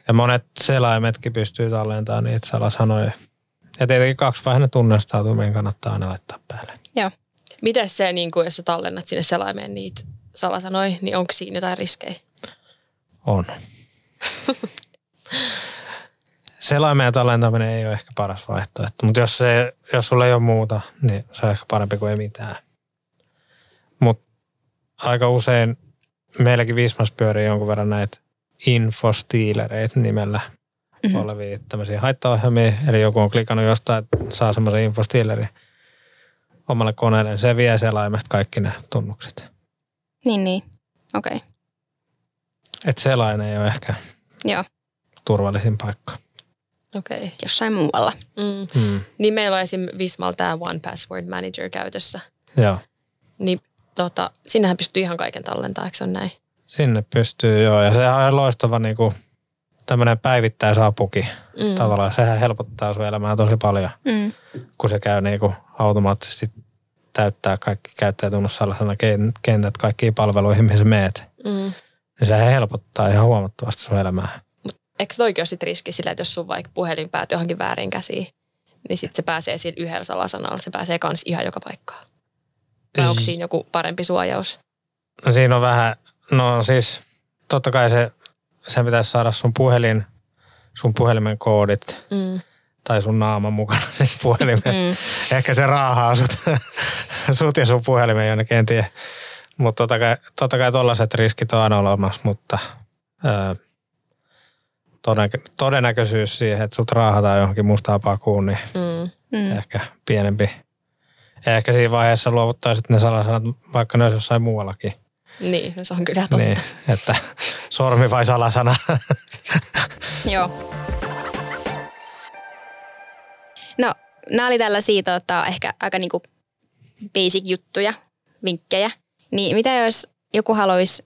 Ja monet selaimetkin pystyy tallentamaan niitä salasanoja. Ja tietenkin kaksivaiheinen tunnistautuminen kannattaa aina laittaa päälle. Joo. Miten se, niin kun, jos sä tallennat sinne selaimeen niitä salasanoja, niin onko siinä jotain riskejä? On. Selaimeen tallentaminen ei ole ehkä paras vaihtoehto, mutta jos, se, jos sulla ei ole muuta, niin se on ehkä parempi kuin ei mitään. Mutta aika usein meilläkin Vismas pyörii jonkun verran näitä infostealereitä nimellä mm-hmm. olevia tämmöisiä haittaohjelmia. Eli joku on klikannut jostain, että saa semmoisen infostealerin omalle koneelle, niin se vie selaimesta kaikki ne tunnukset. Niin, niin. Okei. Okay. Että selain ei ole ehkä joo. turvallisin paikka. Okei. Okay. Jossain muualla. Mm. Mm. Niin meillä on esim. Vismalla tämä One Password Manager käytössä. Joo. Niin tota, sinnehän pystyy ihan kaiken tallentamaan, eikö se ole näin? Sinne pystyy, joo. Ja sehän on loistava niinku, tämmöinen päivittäisapuki mm. tavallaan. Sehän helpottaa sun elämää tosi paljon, mm. kun se käy niinku, automaattisesti täyttää kaikki käyttäjätunnussalla sana kentät kaikkiin palveluihin, mihin sä meet. Mm. niin se helpottaa ihan huomattavasti sun elämää. Eikö toikin ole sit riski sillä, että jos sun vaikka puhelin päätyy johonkin väärin käsiin, niin sitten se pääsee sillä yhdellä salasanalla, se pääsee kans ihan joka paikkaan. Vai onko siinä joku parempi suojaus? No siinä on vähän, no siis totta kai se, sen pitäisi saada sun puhelin, sun puhelimen koodit mm. tai sun naama mukana siinä puhelimessa. Mm. Ehkä se raahaa sut, sut ja sun puhelimen jonnekin, en tiedä. Mutta totta kai, totta kai tollaiset riskit on aina olemassa, mutta öö, todennäkö, todennäköisyys siihen, että sut raahataan johonkin mustaan pakuun, niin mm. Mm. ehkä pienempi. Ehkä siinä vaiheessa luovuttaisit ne salasanat, vaikka ne olisi jossain muuallakin. Niin, se on kyllä totta. Niin, että sormi vai salasana. Joo. No, nämä oli tällaisia tota, ehkä aika niinku basic juttuja, vinkkejä. Niin mitä jos joku haluaisi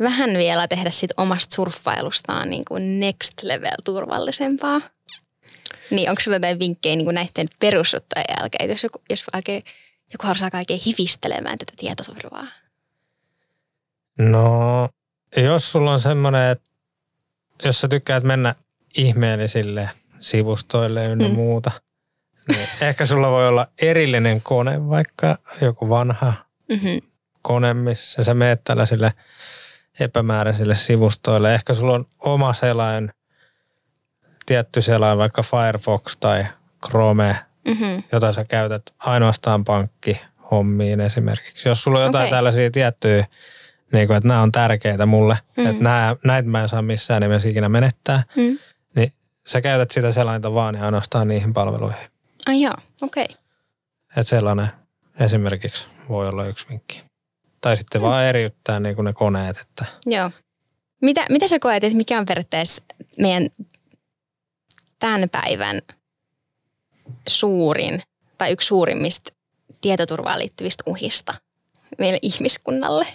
vähän vielä tehdä siitä omasta surffailustaan niin kuin next level turvallisempaa? Niin onko sulla jotain vinkkejä niin kuin näiden perusjuttujen jälkeen, jos joku, jos oikein, joku harsaa kaikkein hivistelemään tätä tietoturvaa? No, jos sulla on semmoinen, että jos sä tykkäät mennä ihmeellisille sivustoille ynnä mm. muuta, niin ehkä sulla voi olla erillinen kone, vaikka joku vanha mm-hmm. kone, missä sä meet tällaisille epämääräisille sivustoille. Ehkä sulla on oma selain, tietty selain, vaikka Firefox tai Chrome, mm-hmm. jota sä käytät ainoastaan pankkihommiin esimerkiksi. Jos sulla on jotain okay. tällaisia tiettyjä, niin kuin, että nämä on tärkeitä mulle, mm-hmm. että nämä, näitä mä en saa missään nimessä ikinä menettää, mm-hmm. niin sä käytät sitä selainta vaan ja ainoastaan niihin palveluihin. Ai joo, okei. Okay. Että sellainen esimerkiksi voi olla yksi vinkki. Tai sitten mm. vaan eriyttää niin kuin ne koneet. Että. Joo. Mitä, mitä sä koet, että mikä on periaatteessa meidän tämän päivän suurin tai yksi suurimmista tietoturvaan liittyvistä uhista meille ihmiskunnalle?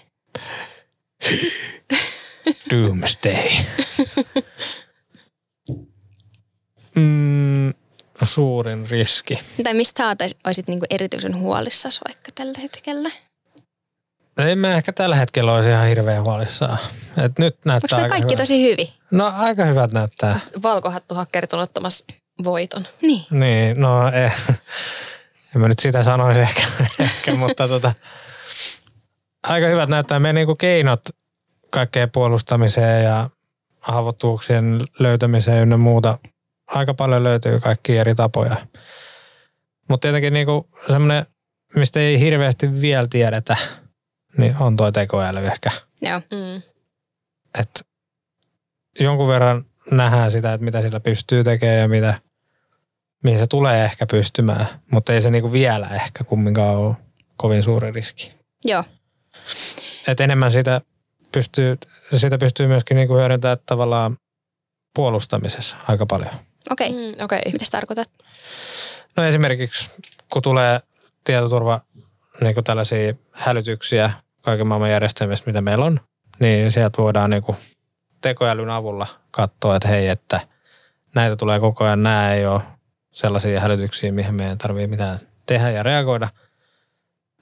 Doomsday. mm. Suurin riski. Tai mistä sä olisit niinku erityisen huolissasi vaikka tällä hetkellä? En mä ehkä tällä hetkellä olisi ihan hirveän huolissaan. Et nyt näyttää aika kaikki hyvä. Tosi hyvin? No aika hyvät näyttää. Valkohattuhakkerit on ottamassa voiton. Niin. Niin, no eh, en mä nyt sitä sanoisi ehkä, ehkä mutta tota, aika hyvät näyttää. Meidän niinku keinot kaikkeen puolustamiseen ja haavoittuvuuksien löytämiseen ynnä muuta. Aika paljon löytyy kaikkia eri tapoja. Mutta tietenkin niinku semmoinen, mistä ei hirveästi vielä tiedetä, niin on toi tekoäly ehkä. Joo. Mm. Että jonkun verran nähdään sitä, että mitä sillä pystyy tekemään ja mitä, mihin se tulee ehkä pystymään. Mutta ei se niinku vielä ehkä kumminkaan ole kovin suuri riski. Joo. Että enemmän sitä pystyy, sitä pystyy myöskin niinku hyödyntämään tavallaan puolustamisessa aika paljon. Okei. Okay. Mm, okay. Mitä tarkoitat? No esimerkiksi, kun tulee tietoturva, niin kuin tällaisia hälytyksiä kaiken maailman järjestelmissä, mitä meillä on, niin sieltä voidaan niin kuin tekoälyn avulla katsoa, että hei, että näitä tulee koko ajan, nämä ei ole sellaisia hälytyksiä, mihin meidän tarvitsee mitään tehdä ja reagoida,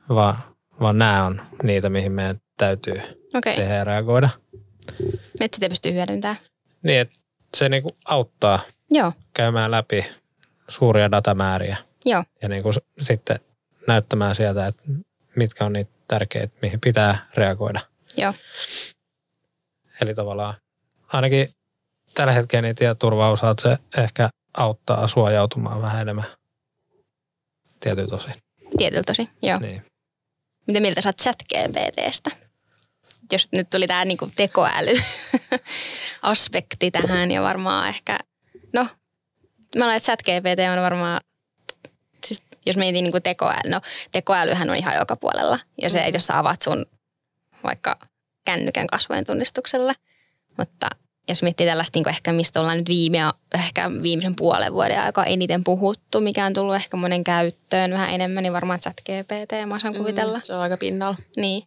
vaan, vaan nämä on niitä, mihin meidän täytyy okay. tehdä ja reagoida. Että sitä pystyy hyödyntämään. Niin, että se niin kuin auttaa Joo. käymään läpi suuria datamääriä Joo. ja niin kuin sitten näyttämään sieltä, että mitkä on niitä tärkeitä, mihin pitää reagoida. Joo. Eli tavallaan ainakin tällä hetkellä niin tietoturvaosaat se ehkä auttaa suojautumaan vähän enemmän tietyllä tosin. Tietyllä tosin, joo. Niin. Miten miltä sä oot chat G P T:stä? Jos nyt tuli tämä niinku tekoälyaspekti tähän ja varmaan ehkä, no mä olen, että chat G P T on varmaan, siis jos mietin niinku tekoäly, no tekoälyhän on ihan joka puolella. Ja se, jos sä avaat sun vaikka kännykän kasvojen tunnistuksella, mutta jos miettii tällaista niinku ehkä, mistä ollaan nyt viime, ehkä viimeisen puolen vuoden aikaa eniten puhuttu, mikä on tullut ehkä monen käyttöön vähän enemmän, niin varmaan chat G P T mä osaan kuvitella. Mm, se on aika pinnalla. Niin.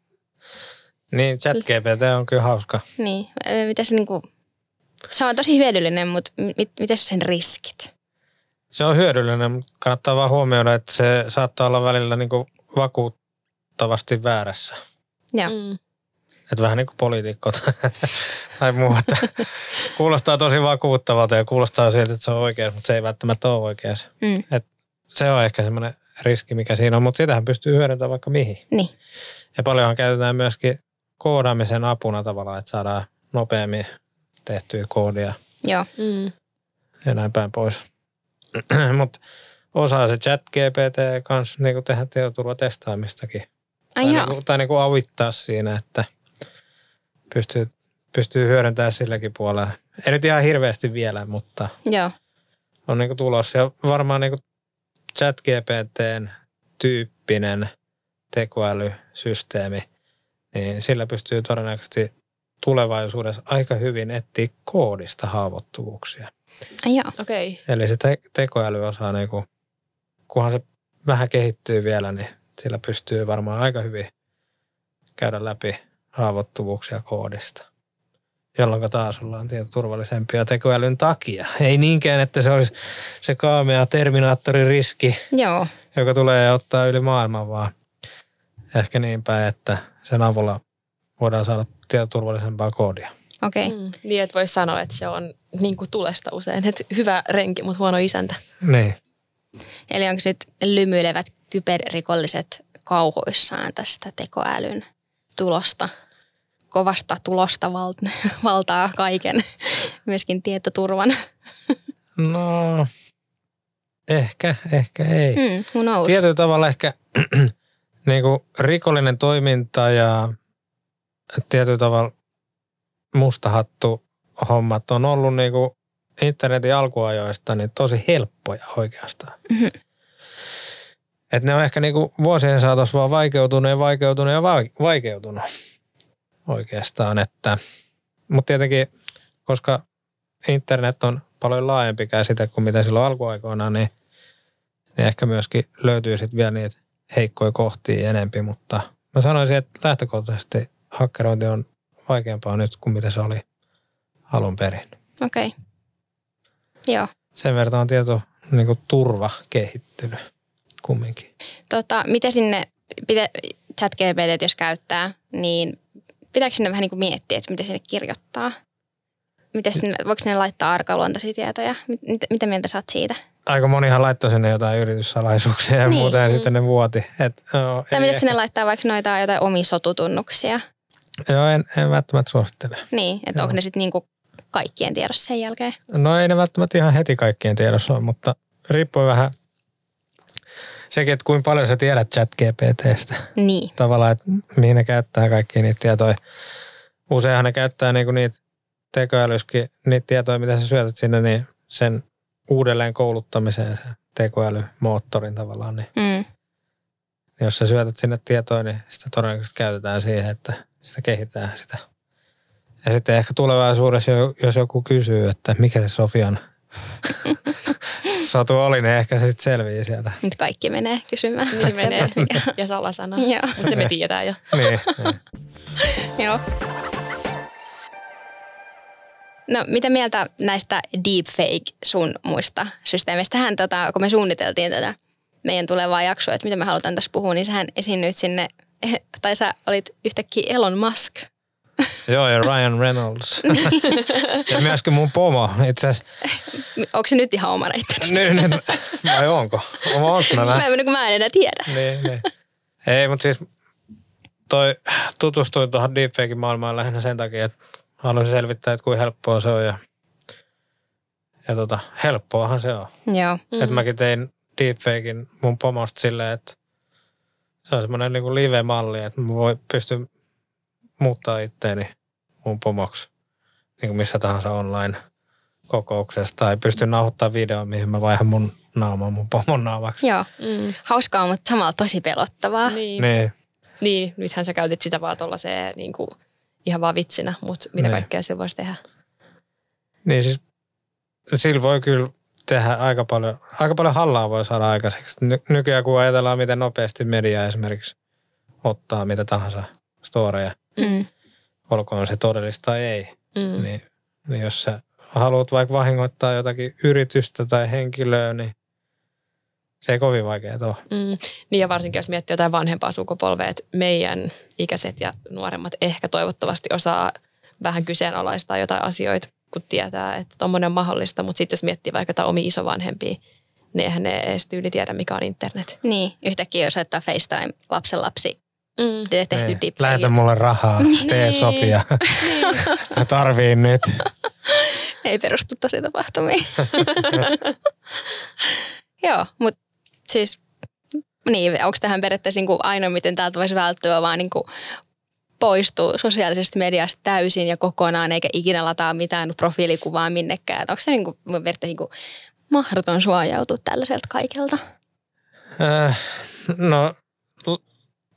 Niin, chat G P T on kyllä hauska. Niin, mitäs niinku, se on tosi hyödyllinen, mutta mit, mitäs sen riskit? Se on hyödyllinen, mutta kannattaa vaan huomioida, että se saattaa olla välillä niinku vakuuttavasti väärässä. Joo. Mm. Että vähän niin kuin poliitikot tai muuta. Kuulostaa tosi vakuuttavalta ja kuulostaa siltä, että se on oikeassa, mutta se ei välttämättä ole oikeassa. Mm. Että se on ehkä semmoinen riski, mikä siinä on, mutta sitähän pystyy hyödyntämään vaikka mihin. Niin. Ja paljonhan käytetään myöskin koodaamisen apuna tavallaan, että saadaan nopeammin tehtyä koodia. Joo. Mm. Ja näin päin pois. Mutta osaa se chat G P T kanssa niin tehdä tietoturvatestaamistakin. Ai tai, niinku, tai niinku avittaa siinä, että pystyy, pystyy hyödyntämään silläkin puolella. Ei nyt ihan hirveästi vielä, mutta joo. On niinku tulossa. Ja varmaan niinku chat G P T:n tyyppinen tekoälysysteemi, niin sillä pystyy todennäköisesti tulevaisuudessa aika hyvin etsiä koodista haavoittuvuuksia. Ai okei. Okay. Eli se te- tekoäly osaa, niinku, kunhan se vähän kehittyy vielä, niin sillä pystyy varmaan aika hyvin käydä läpi haavoittuvuuksia koodista, jolloin taas ollaan tietoturvallisempia tekoälyn takia. Ei niinkään, että se olisi se kaamea terminaattoririski, joo, joka tulee ja ottaa yli maailman, vaan ehkä niin päin, että sen avulla voidaan saada tietoturvallisempaa koodia. Okei. Okay. Mm, niin, että voisi sanoa, että se on niin kuin tulesta usein, että hyvä renki, mutta huono isäntä. Niin. Eli onko nyt lymyilevät kyberrikolliset kauhuissaan tästä tekoälyn tulosta, kovasta tulosta valtaa kaiken, myöskin tietoturvan? No, ehkä, ehkä ei. Mm, who knows? Tietyllä tavalla ehkä niin kuin rikollinen toiminta ja tietyllä tavalla mustahattu hommat on ollut niin kuin internetin alkuajoista niin tosi helppoja oikeastaan. Mm-hmm. Että ne on ehkä niinku vuosien saatossa vaan vaikeutunut ja vaikeutunut ja vaikeutunut oikeastaan. Että, mutta tietenkin, koska internet on paljon laajempi käsite kuin mitä silloin alkuaikoina, niin, niin ehkä myöskin löytyy sitten vielä niitä heikkoja kohtia enempi. Mutta mä sanoisin, että lähtökohtaisesti hakkerointi on vaikeampaa nyt kuin mitä se oli alun perin. Okei. Okay. Joo. Sen verran on tieto niinku turva kehittynyt. Kumminkin. Tota, mitä sinne, pitä, chat G P T jos käyttää, niin pitääkö sinne vähän niin kuin miettiä, että mitä sinne kirjoittaa? Miten sinne, voiko sinne laittaa arkaluontoisia tietoja? Mitä, mitä mieltä sä oot siitä? Aika monihan laittoi sinne jotain yrityssalaisuuksia ja niin. Muuten mm. sitten ne vuoti. Et, no, tai mitä sinne laittaa vaikka noita jotain omia sotutunnuksia? Joo, en, en välttämättä suosittele. Niin, että onko ne sitten niin kuin kaikkien tiedossa sen jälkeen? No ei ne välttämättä ihan heti kaikkien tiedossa ole, mutta riippuu vähän. Sekin, että kuinka paljon sä tiedät chat G P T:stä. Niin. Tavallaan, että mihin ne käyttää kaikkia niitä tietoja. Useinhan ne käyttää niinku niitä tekoälyskin, niitä tietoja, mitä sä syötät sinne, niin sen uudelleen kouluttamiseen, se tekoälymoottorin tavallaan. Niin mm. Jos sä syötät sinne tietoja, niin sitä todennäköisesti käytetään siihen, että sitä kehitetään sitä. Ja sitten ehkä tulevaisuudessa, jos joku kysyy, että mikä se Sofian satu oli, ne ehkä se sitten selviää sieltä. Nyt kaikki menee kysymään. Niin menee. Ja salasana. Mutta se me tiedään jo. Niin. Joo. No mitä mieltä näistä deepfake sun muista systeemeistä? Hän, tota, kun me suunniteltiin tätä meidän tulevaa jaksoa, että mitä me halutaan tässä puhua, niin sähän esiinnyit sinne, tai sä olit yhtäkkiä Elon Musk. Joo, ja Ryan Reynolds. Ja myöskin mun pomo, itse asiassa. Onko se nyt ihan omana itseäni? Nyt, nyt. Vai onko? Mä en, kun mä en enää tiedä. Niin, niin. Ei, mutta siis toi, tutustuin tuohon deepfakein maailmaan lähinnä sen takia, että haluaisin selvittää, että kuinka helppoa se on. Ja, ja tota, helppoahan se on. Joo. Mm-hmm. Että mäkin tein deepfakein mun pomosta silleen, että se on semmoinen niin kuin live-malli, että mä voi pystyä muuttaa itteeni mun pomoksi niin kuin missä tahansa online-kokouksessa. Tai pystyn nauhoittamaan videoon, mihin mä vaihan mun naamaa mun pomon naamaksi. Joo. Mm. Hauskaa, mutta samalla tosi pelottavaa. Niin. Niin. Niin. Nythän sä käytit sitä vaan tollaseen niin kuin ihan vaan vitsinä, mutta mitä niin. Kaikkea sillä voisi tehdä? Niin siis sillä voi kyllä tehdä aika paljon. Aika paljon hallaa voi saada aikaiseksi. Ny- nykyään kun ajatellaan, miten nopeasti media esimerkiksi ottaa mitä tahansa storeja, mm. olkoon se todellista tai ei, mm. niin, niin jos sä haluat vaikka vahingoittaa jotakin yritystä tai henkilöä, niin Se ei kovin vaikea ole. Mm, niin ja varsinkin, jos miettii jotain vanhempaa sukupolvea, että meidän ikäiset ja nuoremmat ehkä toivottavasti osaa vähän kyseenalaistaa jotain asioita, kun tietää, että tommoinen on mahdollista. Mutta sitten jos miettii vaikka jotain omia isovanhempia, niin eihän ne edes tyyli tiedä, mikä on internet. Niin, yhtäkkiä jos ottaa FaceTime lapsen lapsi. Mm. Tehty niin. Lähetä mulle rahaa. Tee Sofia. Mä tarviin nyt. Ei perustu tosi tapahtumiin. Joo, mutta siis niin, onko tähän periaatteessa niin ainoa, miten täältä voisi välttyä, vaan niin poistuu sosiaalisesta mediasta täysin ja kokonaan, eikä ikinä lataa mitään profiilikuvaa minnekään. Onko se niin kuin, periaatteessa niin mahdoton suojautua tällaiselta kaikelta? Äh, no...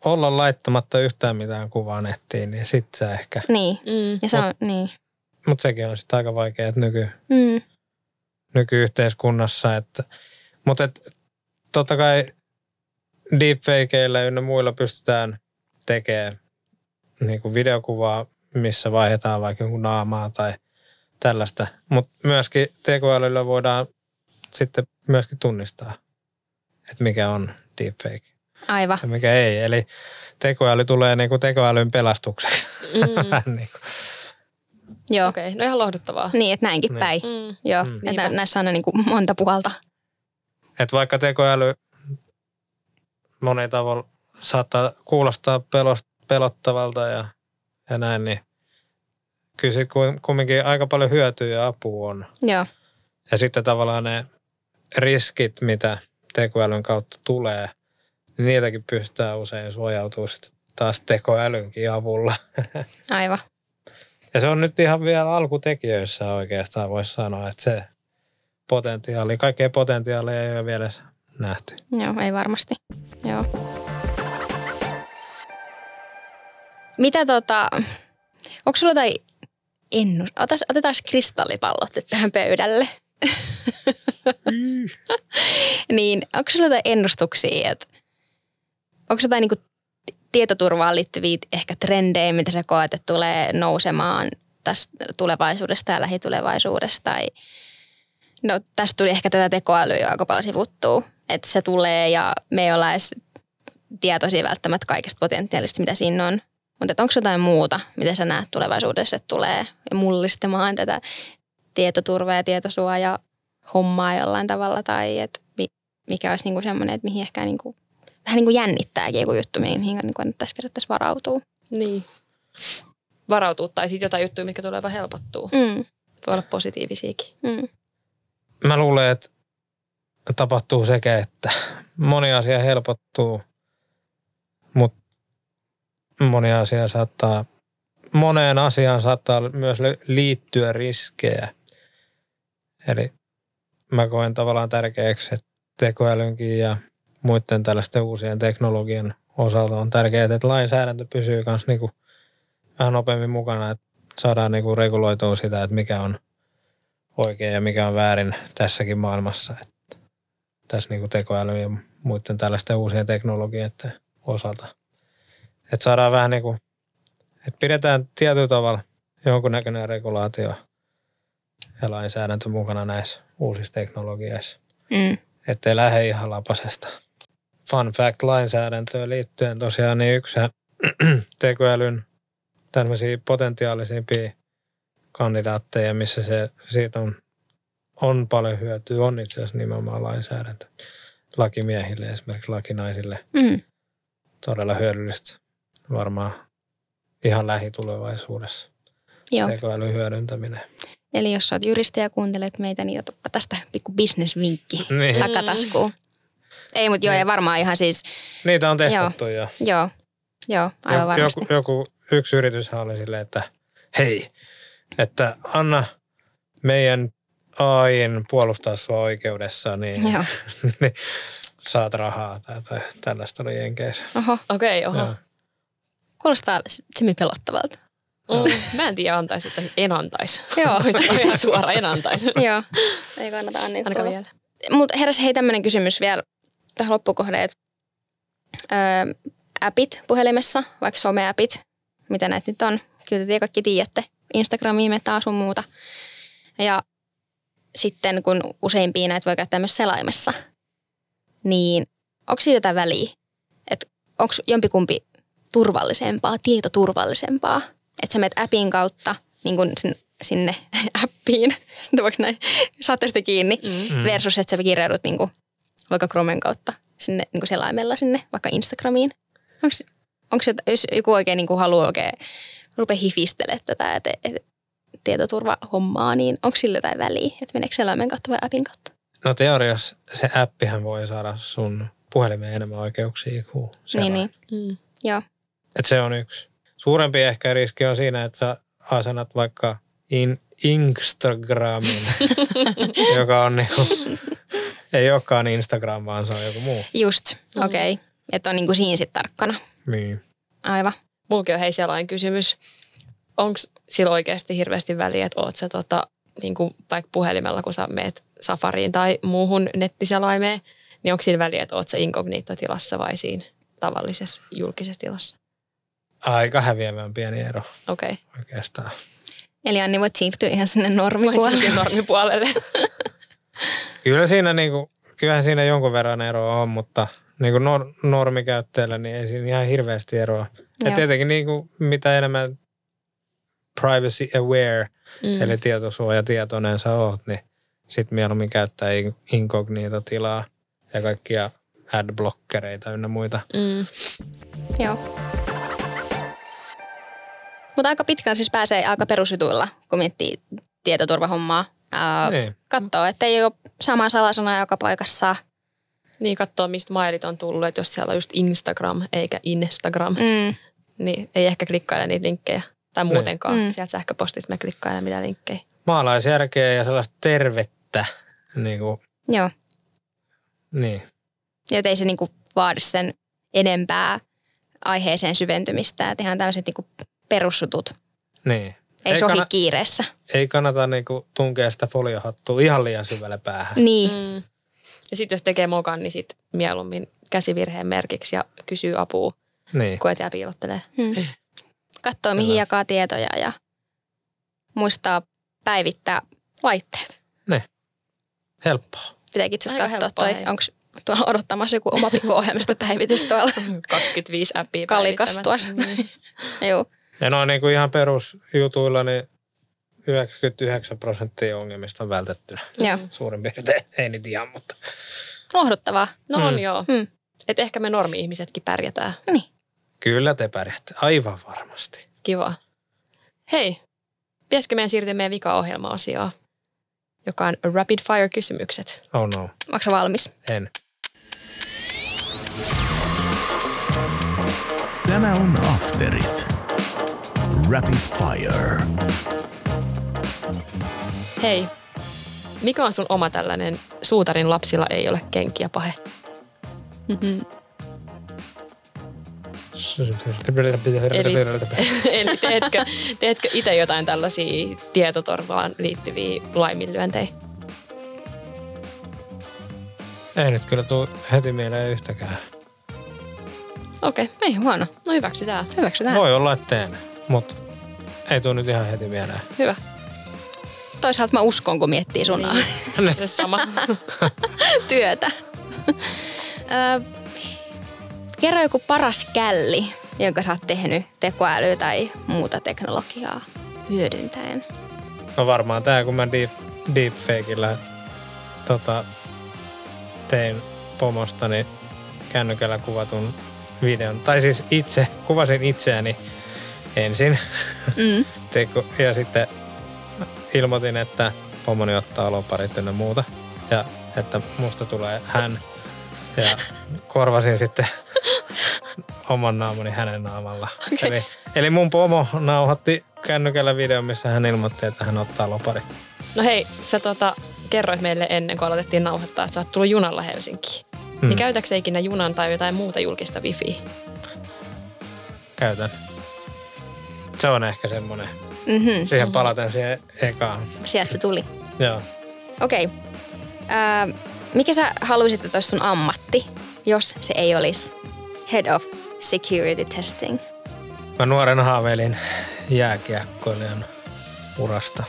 Olla laittamatta yhtään mitään kuvaa nettiin, niin sit se ehkä. Niin, mm. ja se on, mut, niin. Mutta sekin on sitten aika vaikea, että nyky, mm. nykyyhteiskunnassa. Että, mutta et, totta kai deepfakeillä ynnä muilla pystytään tekemään niinku videokuvaa, missä vaihdetaan vaikka jonkun naamaa tai tällaista. Mutta myöskin tekoälyllä voidaan sitten myöskin tunnistaa, että mikä on deepfake. Aivan. Ja mikä ei. Eli tekoäly tulee niinku tekoälyn pelastukseksi. Mm. niinku. Joo. Okei, okay. No ihan lohduttavaa. Niin, että näinkin niin. päin. Mm. Joo, mm. että niin näissä on niinku monta puolta. Että vaikka tekoäly monella tavalla saattaa kuulostaa pelottavalta ja, ja näin, niin kyllä se kumminkin aika paljon hyötyä ja apua on. Joo. Ja sitten tavallaan ne riskit, mitä tekoälyn kautta tulee, niitäkin pystytään usein suojautumaan sitten taas tekoälynkin avulla. Aivan. Ja se on nyt ihan vielä alkutekijöissä oikeastaan, voisi sanoa, että se potentiaali, kaikkea potentiaalia ei ole vielä nähty. Joo, ei varmasti. Joo. Mitä tota, onko sulla jotain ennus? Otetaan kristallipallot nyt tähän pöydälle. Mm. Niin, onko sulla jotain ennustuksia, että onko jotain niinku tietoturvaan liittyviä ehkä trendejä, mitä sä koet, että tulee nousemaan tästä tulevaisuudesta ja lähitulevaisuudesta? Tai... No tästä tuli ehkä tätä tekoälyä jo aika paljon sivuttua, että se tulee ja me ei olla edes tietoisia välttämättä kaikesta potentiaalista, mitä siinä on. Mutta onko jotain muuta, mitä sä näet tulevaisuudessa, että tulee mullistamaan tätä tietoturvaa ja tietosuojaa hommaa jollain tavalla? Tai et mikä olisi niinku semmoinen, että mihin ehkä... Niinku vähän niin kuin jännittääkin joku juttu, mihin kannattaisi periaatteessa varautua. Niin. Varautua tai sitten jotain juttuja, mitkä tulee vähän helpottua. Mm. Voi olla positiivisiakin. Mm. Mä luulen, että tapahtuu sekä, että moni asia helpottuu, mutta moni asia saattaa, moneen asiaan saattaa myös liittyä riskejä. Eli mä koen tavallaan tärkeäksi, että tekoälynkin ja muiden tällaisten uusien teknologian osalta on tärkeää, että lainsäädäntö pysyy myös niinku vähän nopeammin mukana, että saadaan niinku reguloitua sitä, että mikä on oikein ja mikä on väärin tässäkin maailmassa. Että tässä niinku tekoäly ja muiden tällaisten uusien teknologioiden osalta. Että saadaan vähän niinku, että pidetään tietyllä tavalla jonkunnäköinen regulaatio ja lainsäädäntö mukana näissä uusissa teknologioissa. Mm. Ettei lähde ihan lapasesta. Fun fact lainsäädäntöön liittyen tosiaan niin yksi tekoälyn tämmöisiä potentiaalisimpia kandidaatteja, missä se, siitä on, on paljon hyötyä, on itse asiassa nimenomaan lainsäädäntö. Lakimiehille esimerkiksi lakinaisille. Mm. Todella hyödyllistä varmaan ihan lähitulevaisuudessa. Joo. Tekoälyn hyödyntäminen. Eli jos olet juristi ja kuuntelet meitä, niin otapa tästä pikku bisnesvinkki niin. takataskuun. Ei, mutta joo, niin. ja varmaan ihan siis... Niitä on testattu joo. jo. Joo, joo aivan varmasti. Joku, joku yksi yrityshän oli silleen, että hei, että anna meidän A I:n puolustaa sua oikeudessa, niin, niin saat rahaa tai, tai tällaista oli jenkeissä. Oho, okei, okay, oho. Joo. Kuulostaa semmin pelottavalta. Mm, mä en tiedä antaisi, että en antaisi. Joo. Ihan suoraan en antaisi. Joo, ei kannata annittua. Vielä. Mutta heräsi hei tämmöinen kysymys vielä tähän loppukohdeen, että appit puhelimessa, vaikka someäpit, mitä näitä nyt on, kyllä te kaikki tiedätte, Instagramia, Metaa, sun muuta. Ja sitten kun useimpia näitä voi käyttää myös selaimessa, niin onko siitä jotain väliä? Että onko jompikumpi turvallisempaa, tietoturvallisempaa? Että sä menet appin kautta niin kun sen, sinne appiin, näin, saatte sitä kiinni, mm. versus että sä kirjaudut niin kun, vaikka Chromen kautta sinne, niin kun selaimella sinne, vaikka Instagramiin. Onko, onko se, jos joku oikein niin kun haluaa oikein rupea hifistelemään tätä, että et, tietoturvahommaa, niin onko sillä jotain väliä, että meneekö selaimen kautta vai appin kautta? No teoriassa se appihän voi saada sun puhelimeen enemmän oikeuksia kuin selain. Niin, niin. Mm. Joo. Että se on yksi. Suurempi ehkä riski on siinä, että sä asenat vaikka in Instagramin, joka on niinku, ei olekaan Instagram, vaan se on joku muu. Just, okei. Okay. Että on niinku siinä sit tarkkana. Niin. Aivan. Mulkin on hei selain kysymys. Onko sillä oikeasti hirveästi väliä, että oot sä tota, niin kuin vaikka puhelimella, kun sä meet Safariin tai muuhun nettiselaimeen, niin onko sillä väliä, että oot sä inkognito-tilassa vai siinä tavallisessa julkisessa tilassa? Aika häviävän pieni ero. Okei. Okay. Oikeastaan. Eli Anni, voit siirtyä ihan sinne normipuolelle. normipuolelle. Kyllä siinä, niin kuin, kyllähän siinä jonkun verran eroa on, mutta niin kuin nor- normikäyttäjällä niin ei siinä ihan hirveästi eroa. Ja tietenkin niin kuin, mitä enemmän privacy aware, mm. eli tietosuojatietoinen sä oot, niin sit mieluummin käyttää inkognito-tilaa ja kaikkia adblockereita ynnä muita. Mm. Joo. Mutta aika pitkään siis pääsee aika perusjutuilla, kun miettii tietoturvahommaa. Ää, niin. Kattoo, ettei ole sama salasana joka paikassa. Niin, kattoo mistä mailit on tullut, että jos siellä on just Instagram eikä Instagram, mm. niin ei ehkä klikkaile niitä linkkejä. Tai muutenkaan. Mm. Sieltä sähköpostista mä klikkailen mitä linkkejä. Maalaisjärkeä ja sellaista tervettä. Niin kuin. Joo. Niin. Joten ei se niin kuin vaadi sen enempää aiheeseen syventymistä. Että ihan tämmöiset niin kuin perussutut. Niin. Ei, ei sohi kannata, kiireessä. Ei kannata niin kuin tunkea sitä foliohattua ihan liian syvälle päähän. Niin. Mm. Ja sitten jos tekee mokan, niin sitten mieluummin käsivirheen merkiksi ja kysyy apua. Niin. Kun et jää piilottelee. Mm. Katsoo, mihin jakaa tietoja ja muistaa päivittää laitteet. Ne. Helppoa. Pitääkin itse asiassa katsoa toi, onko tuolla odottamassa joku oma pikkuohjelmista päivitys tuolla. kaksikymmentäviisi appia päivittämään. Kalikas Joo. Ja no niin kuin ihan perusjutuilla, niin yhdeksänkymmentäyhdeksän prosenttia ongelmista on vältetty. Joo. Suurin piirtein, ei nyt ihan, mutta. Lohduttavaa. No mm. on joo. Mm. Et ehkä me normi-ihmisetkin pärjätään. Niin. Kyllä te pärjätte, aivan varmasti. Kiva. Hei, pitäisikö meidän siirtyä meidän vika-ohjelma-osioon, joka on rapid fire kysymykset. Oh no. Oletko valmis? En. Tämä on Afterit. Rapid fire. Hei, mikä on sun oma tällainen suutarin lapsilla ei ole kenkiä pahe? Mm-hmm. Eli eli teetkö, teetkö itse jotain tällaisia tietoturvaan liittyviä laiminlyöntejä? Ei nyt kyllä tule heti mieleen yhtäkään. Okei, okay. Ei huono. No hyväksytään. hyväksytään. Voi olla, että teen, mutta ei tule nyt ihan heti mieleen. Hyvä. Toisaalta mä uskon, kun miettii sun niin. sama työtä. Kerro joku paras källi, jonka sä oot tehnyt tekoälyä tai muuta teknologiaa hyödyntäen. No varmaan tää, kun mä deep, deepfakeillä tota, tein pomostani kännykällä kuvatun videon. Tai siis itse, kuvasin itseäni ensin mm. teko, ja sitten ilmoitin, että pomoni ottaa aloparit ja muuta. Ja että musta tulee hän. Ja korvasin sitten oman naamani hänen naamalla. Okay. Eli, eli mun pomo nauhoitti kännykällä videon, missä hän ilmoitti, että hän ottaa loparit. No hei, sä tota, kerroit meille ennen kuin aloitettiin nauhoittaa, että sä oot tullut junalla Helsinkiin. Mm. Niin käytätkö sä ikinä junan tai jotain muuta julkista wifiä? Käytän. Se on ehkä semmoinen. Mm-hmm. Siihen mm-hmm. palaten siihen ekaan. Sieltä se tuli. Joo. Okei. Okay. Uh... Mikä sä haluaisit, että olisi sun ammatti, jos se ei olisi Head of Security Testing? Mä nuoren haaveilin jääkiekkoilijan urasta.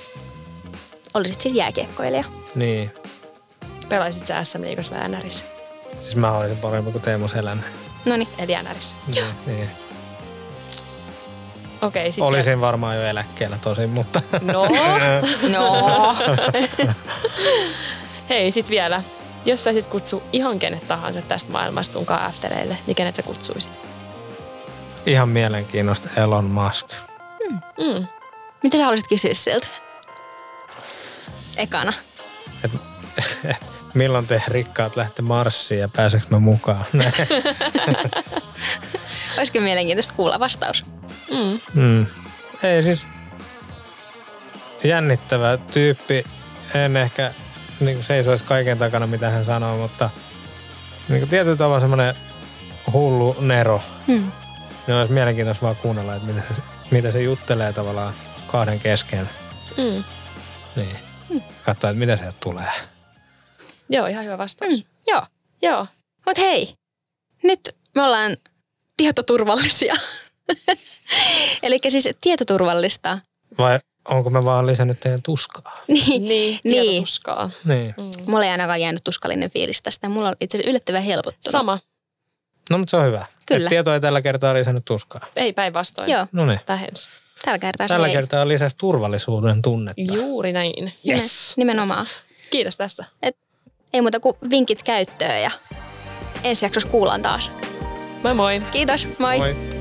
Olisit siis jääkiekkoilija? Niin. Pelaisit sä S M-liigassa vai N R:ssä? Siis mä olisin parempi kuin Teemu Selänne. Noniin, eli äänärissä. Joo. Niin. Okei, okay, sitten. Olisin varmaan jo eläkkeellä tosin, mutta... No, no. Hei, sit vielä. Jos saisit kutsua ihan kenet tahansa tästä maailmasta sunkaan aftereille, niin kenet sä kutsuisit? Ihan mielenkiinnosta Elon Musk. Mm. Mm. Mitä sä haluaisit kysyä siltä? Ekana. Et, et, milloin te rikkaat lähtee Marsiin ja pääseekö mä mukaan? Olisiko mielenkiintoista kuulla vastaus? Mm. Mm. Ei siis jännittävä tyyppi. En ehkä niin seisoisi kaiken takana mitä hän sanoo, mutta niin tietyllä tavalla semmoinen hullu nero. Mm. Niin olisi mielenkiintoista vaan kuunnella, että mitä, mitä se juttelee tavallaan kahden kesken. Mm. Niin. Katsoa, että mitä sieltä tulee. Joo, ihan hyvä vastaus. Mm, joo. Joo. Mut hei, nyt me ollaan tietoturvallisia. Elikkä siis tietoturvallista. Vai onko me vaan lisännyt teidän tuskaa? niin, niin, tietotuskaa. Niin. Mm. Mulla ei ainakaan jäänyt tuskallinen fiilis tästä. Mulla on itse asiassa yllättävän helpottunut. Sama. No, mutta se on hyvä. Kyllä. Et tieto ei tällä kertaa lisännyt tuskaa. Ei, päinvastoin. Joo. No niin. Vähens. Tällä kertaa Tällä ei. kertaa lisäsi turvallisuuden tunnetta. Juuri näin. Yes. Nimenomaan. Kiitos tästä. Et ei muuta kuin vinkit käyttöön ja ensi jaksossa kuullaan taas. Moi moi. Kiitos. Moi. Moi.